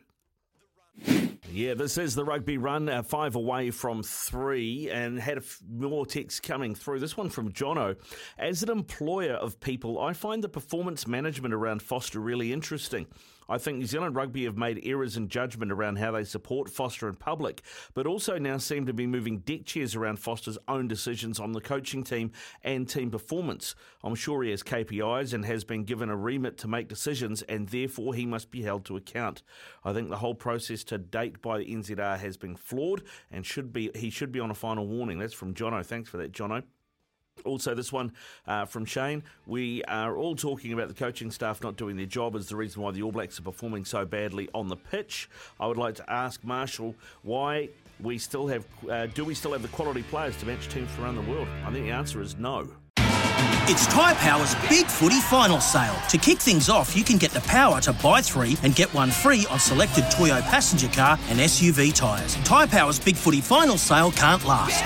Yeah, this is the Rugby Run, 5 away from 3, and had more texts coming through. This one from Jono. As an employer of people, I find the performance management around Foster really interesting. I think New Zealand Rugby have made errors in judgment around how they support Foster in public, but also now seem to be moving deck chairs around Foster's own decisions on the coaching team and team performance. I'm sure he has KPIs and has been given a remit to make decisions, and therefore he must be held to account. I think the whole process to date by the NZR has been flawed, and he should be on a final warning. That's from Jono. Thanks for that, Jono. Also, this one from Shane. We are all talking about the coaching staff not doing their job as the reason why the All Blacks are performing so badly on the pitch. I would like to ask Marshall why we still have. Do we still have the quality players to match teams from around the world? I think the answer is no. It's Tyre Power's Big Footy Final Sale. To kick things off, you can get the power to buy 3 and get 1 free on selected Toyo passenger car and SUV tyres. Tyre Power's Big Footy Final Sale can't last.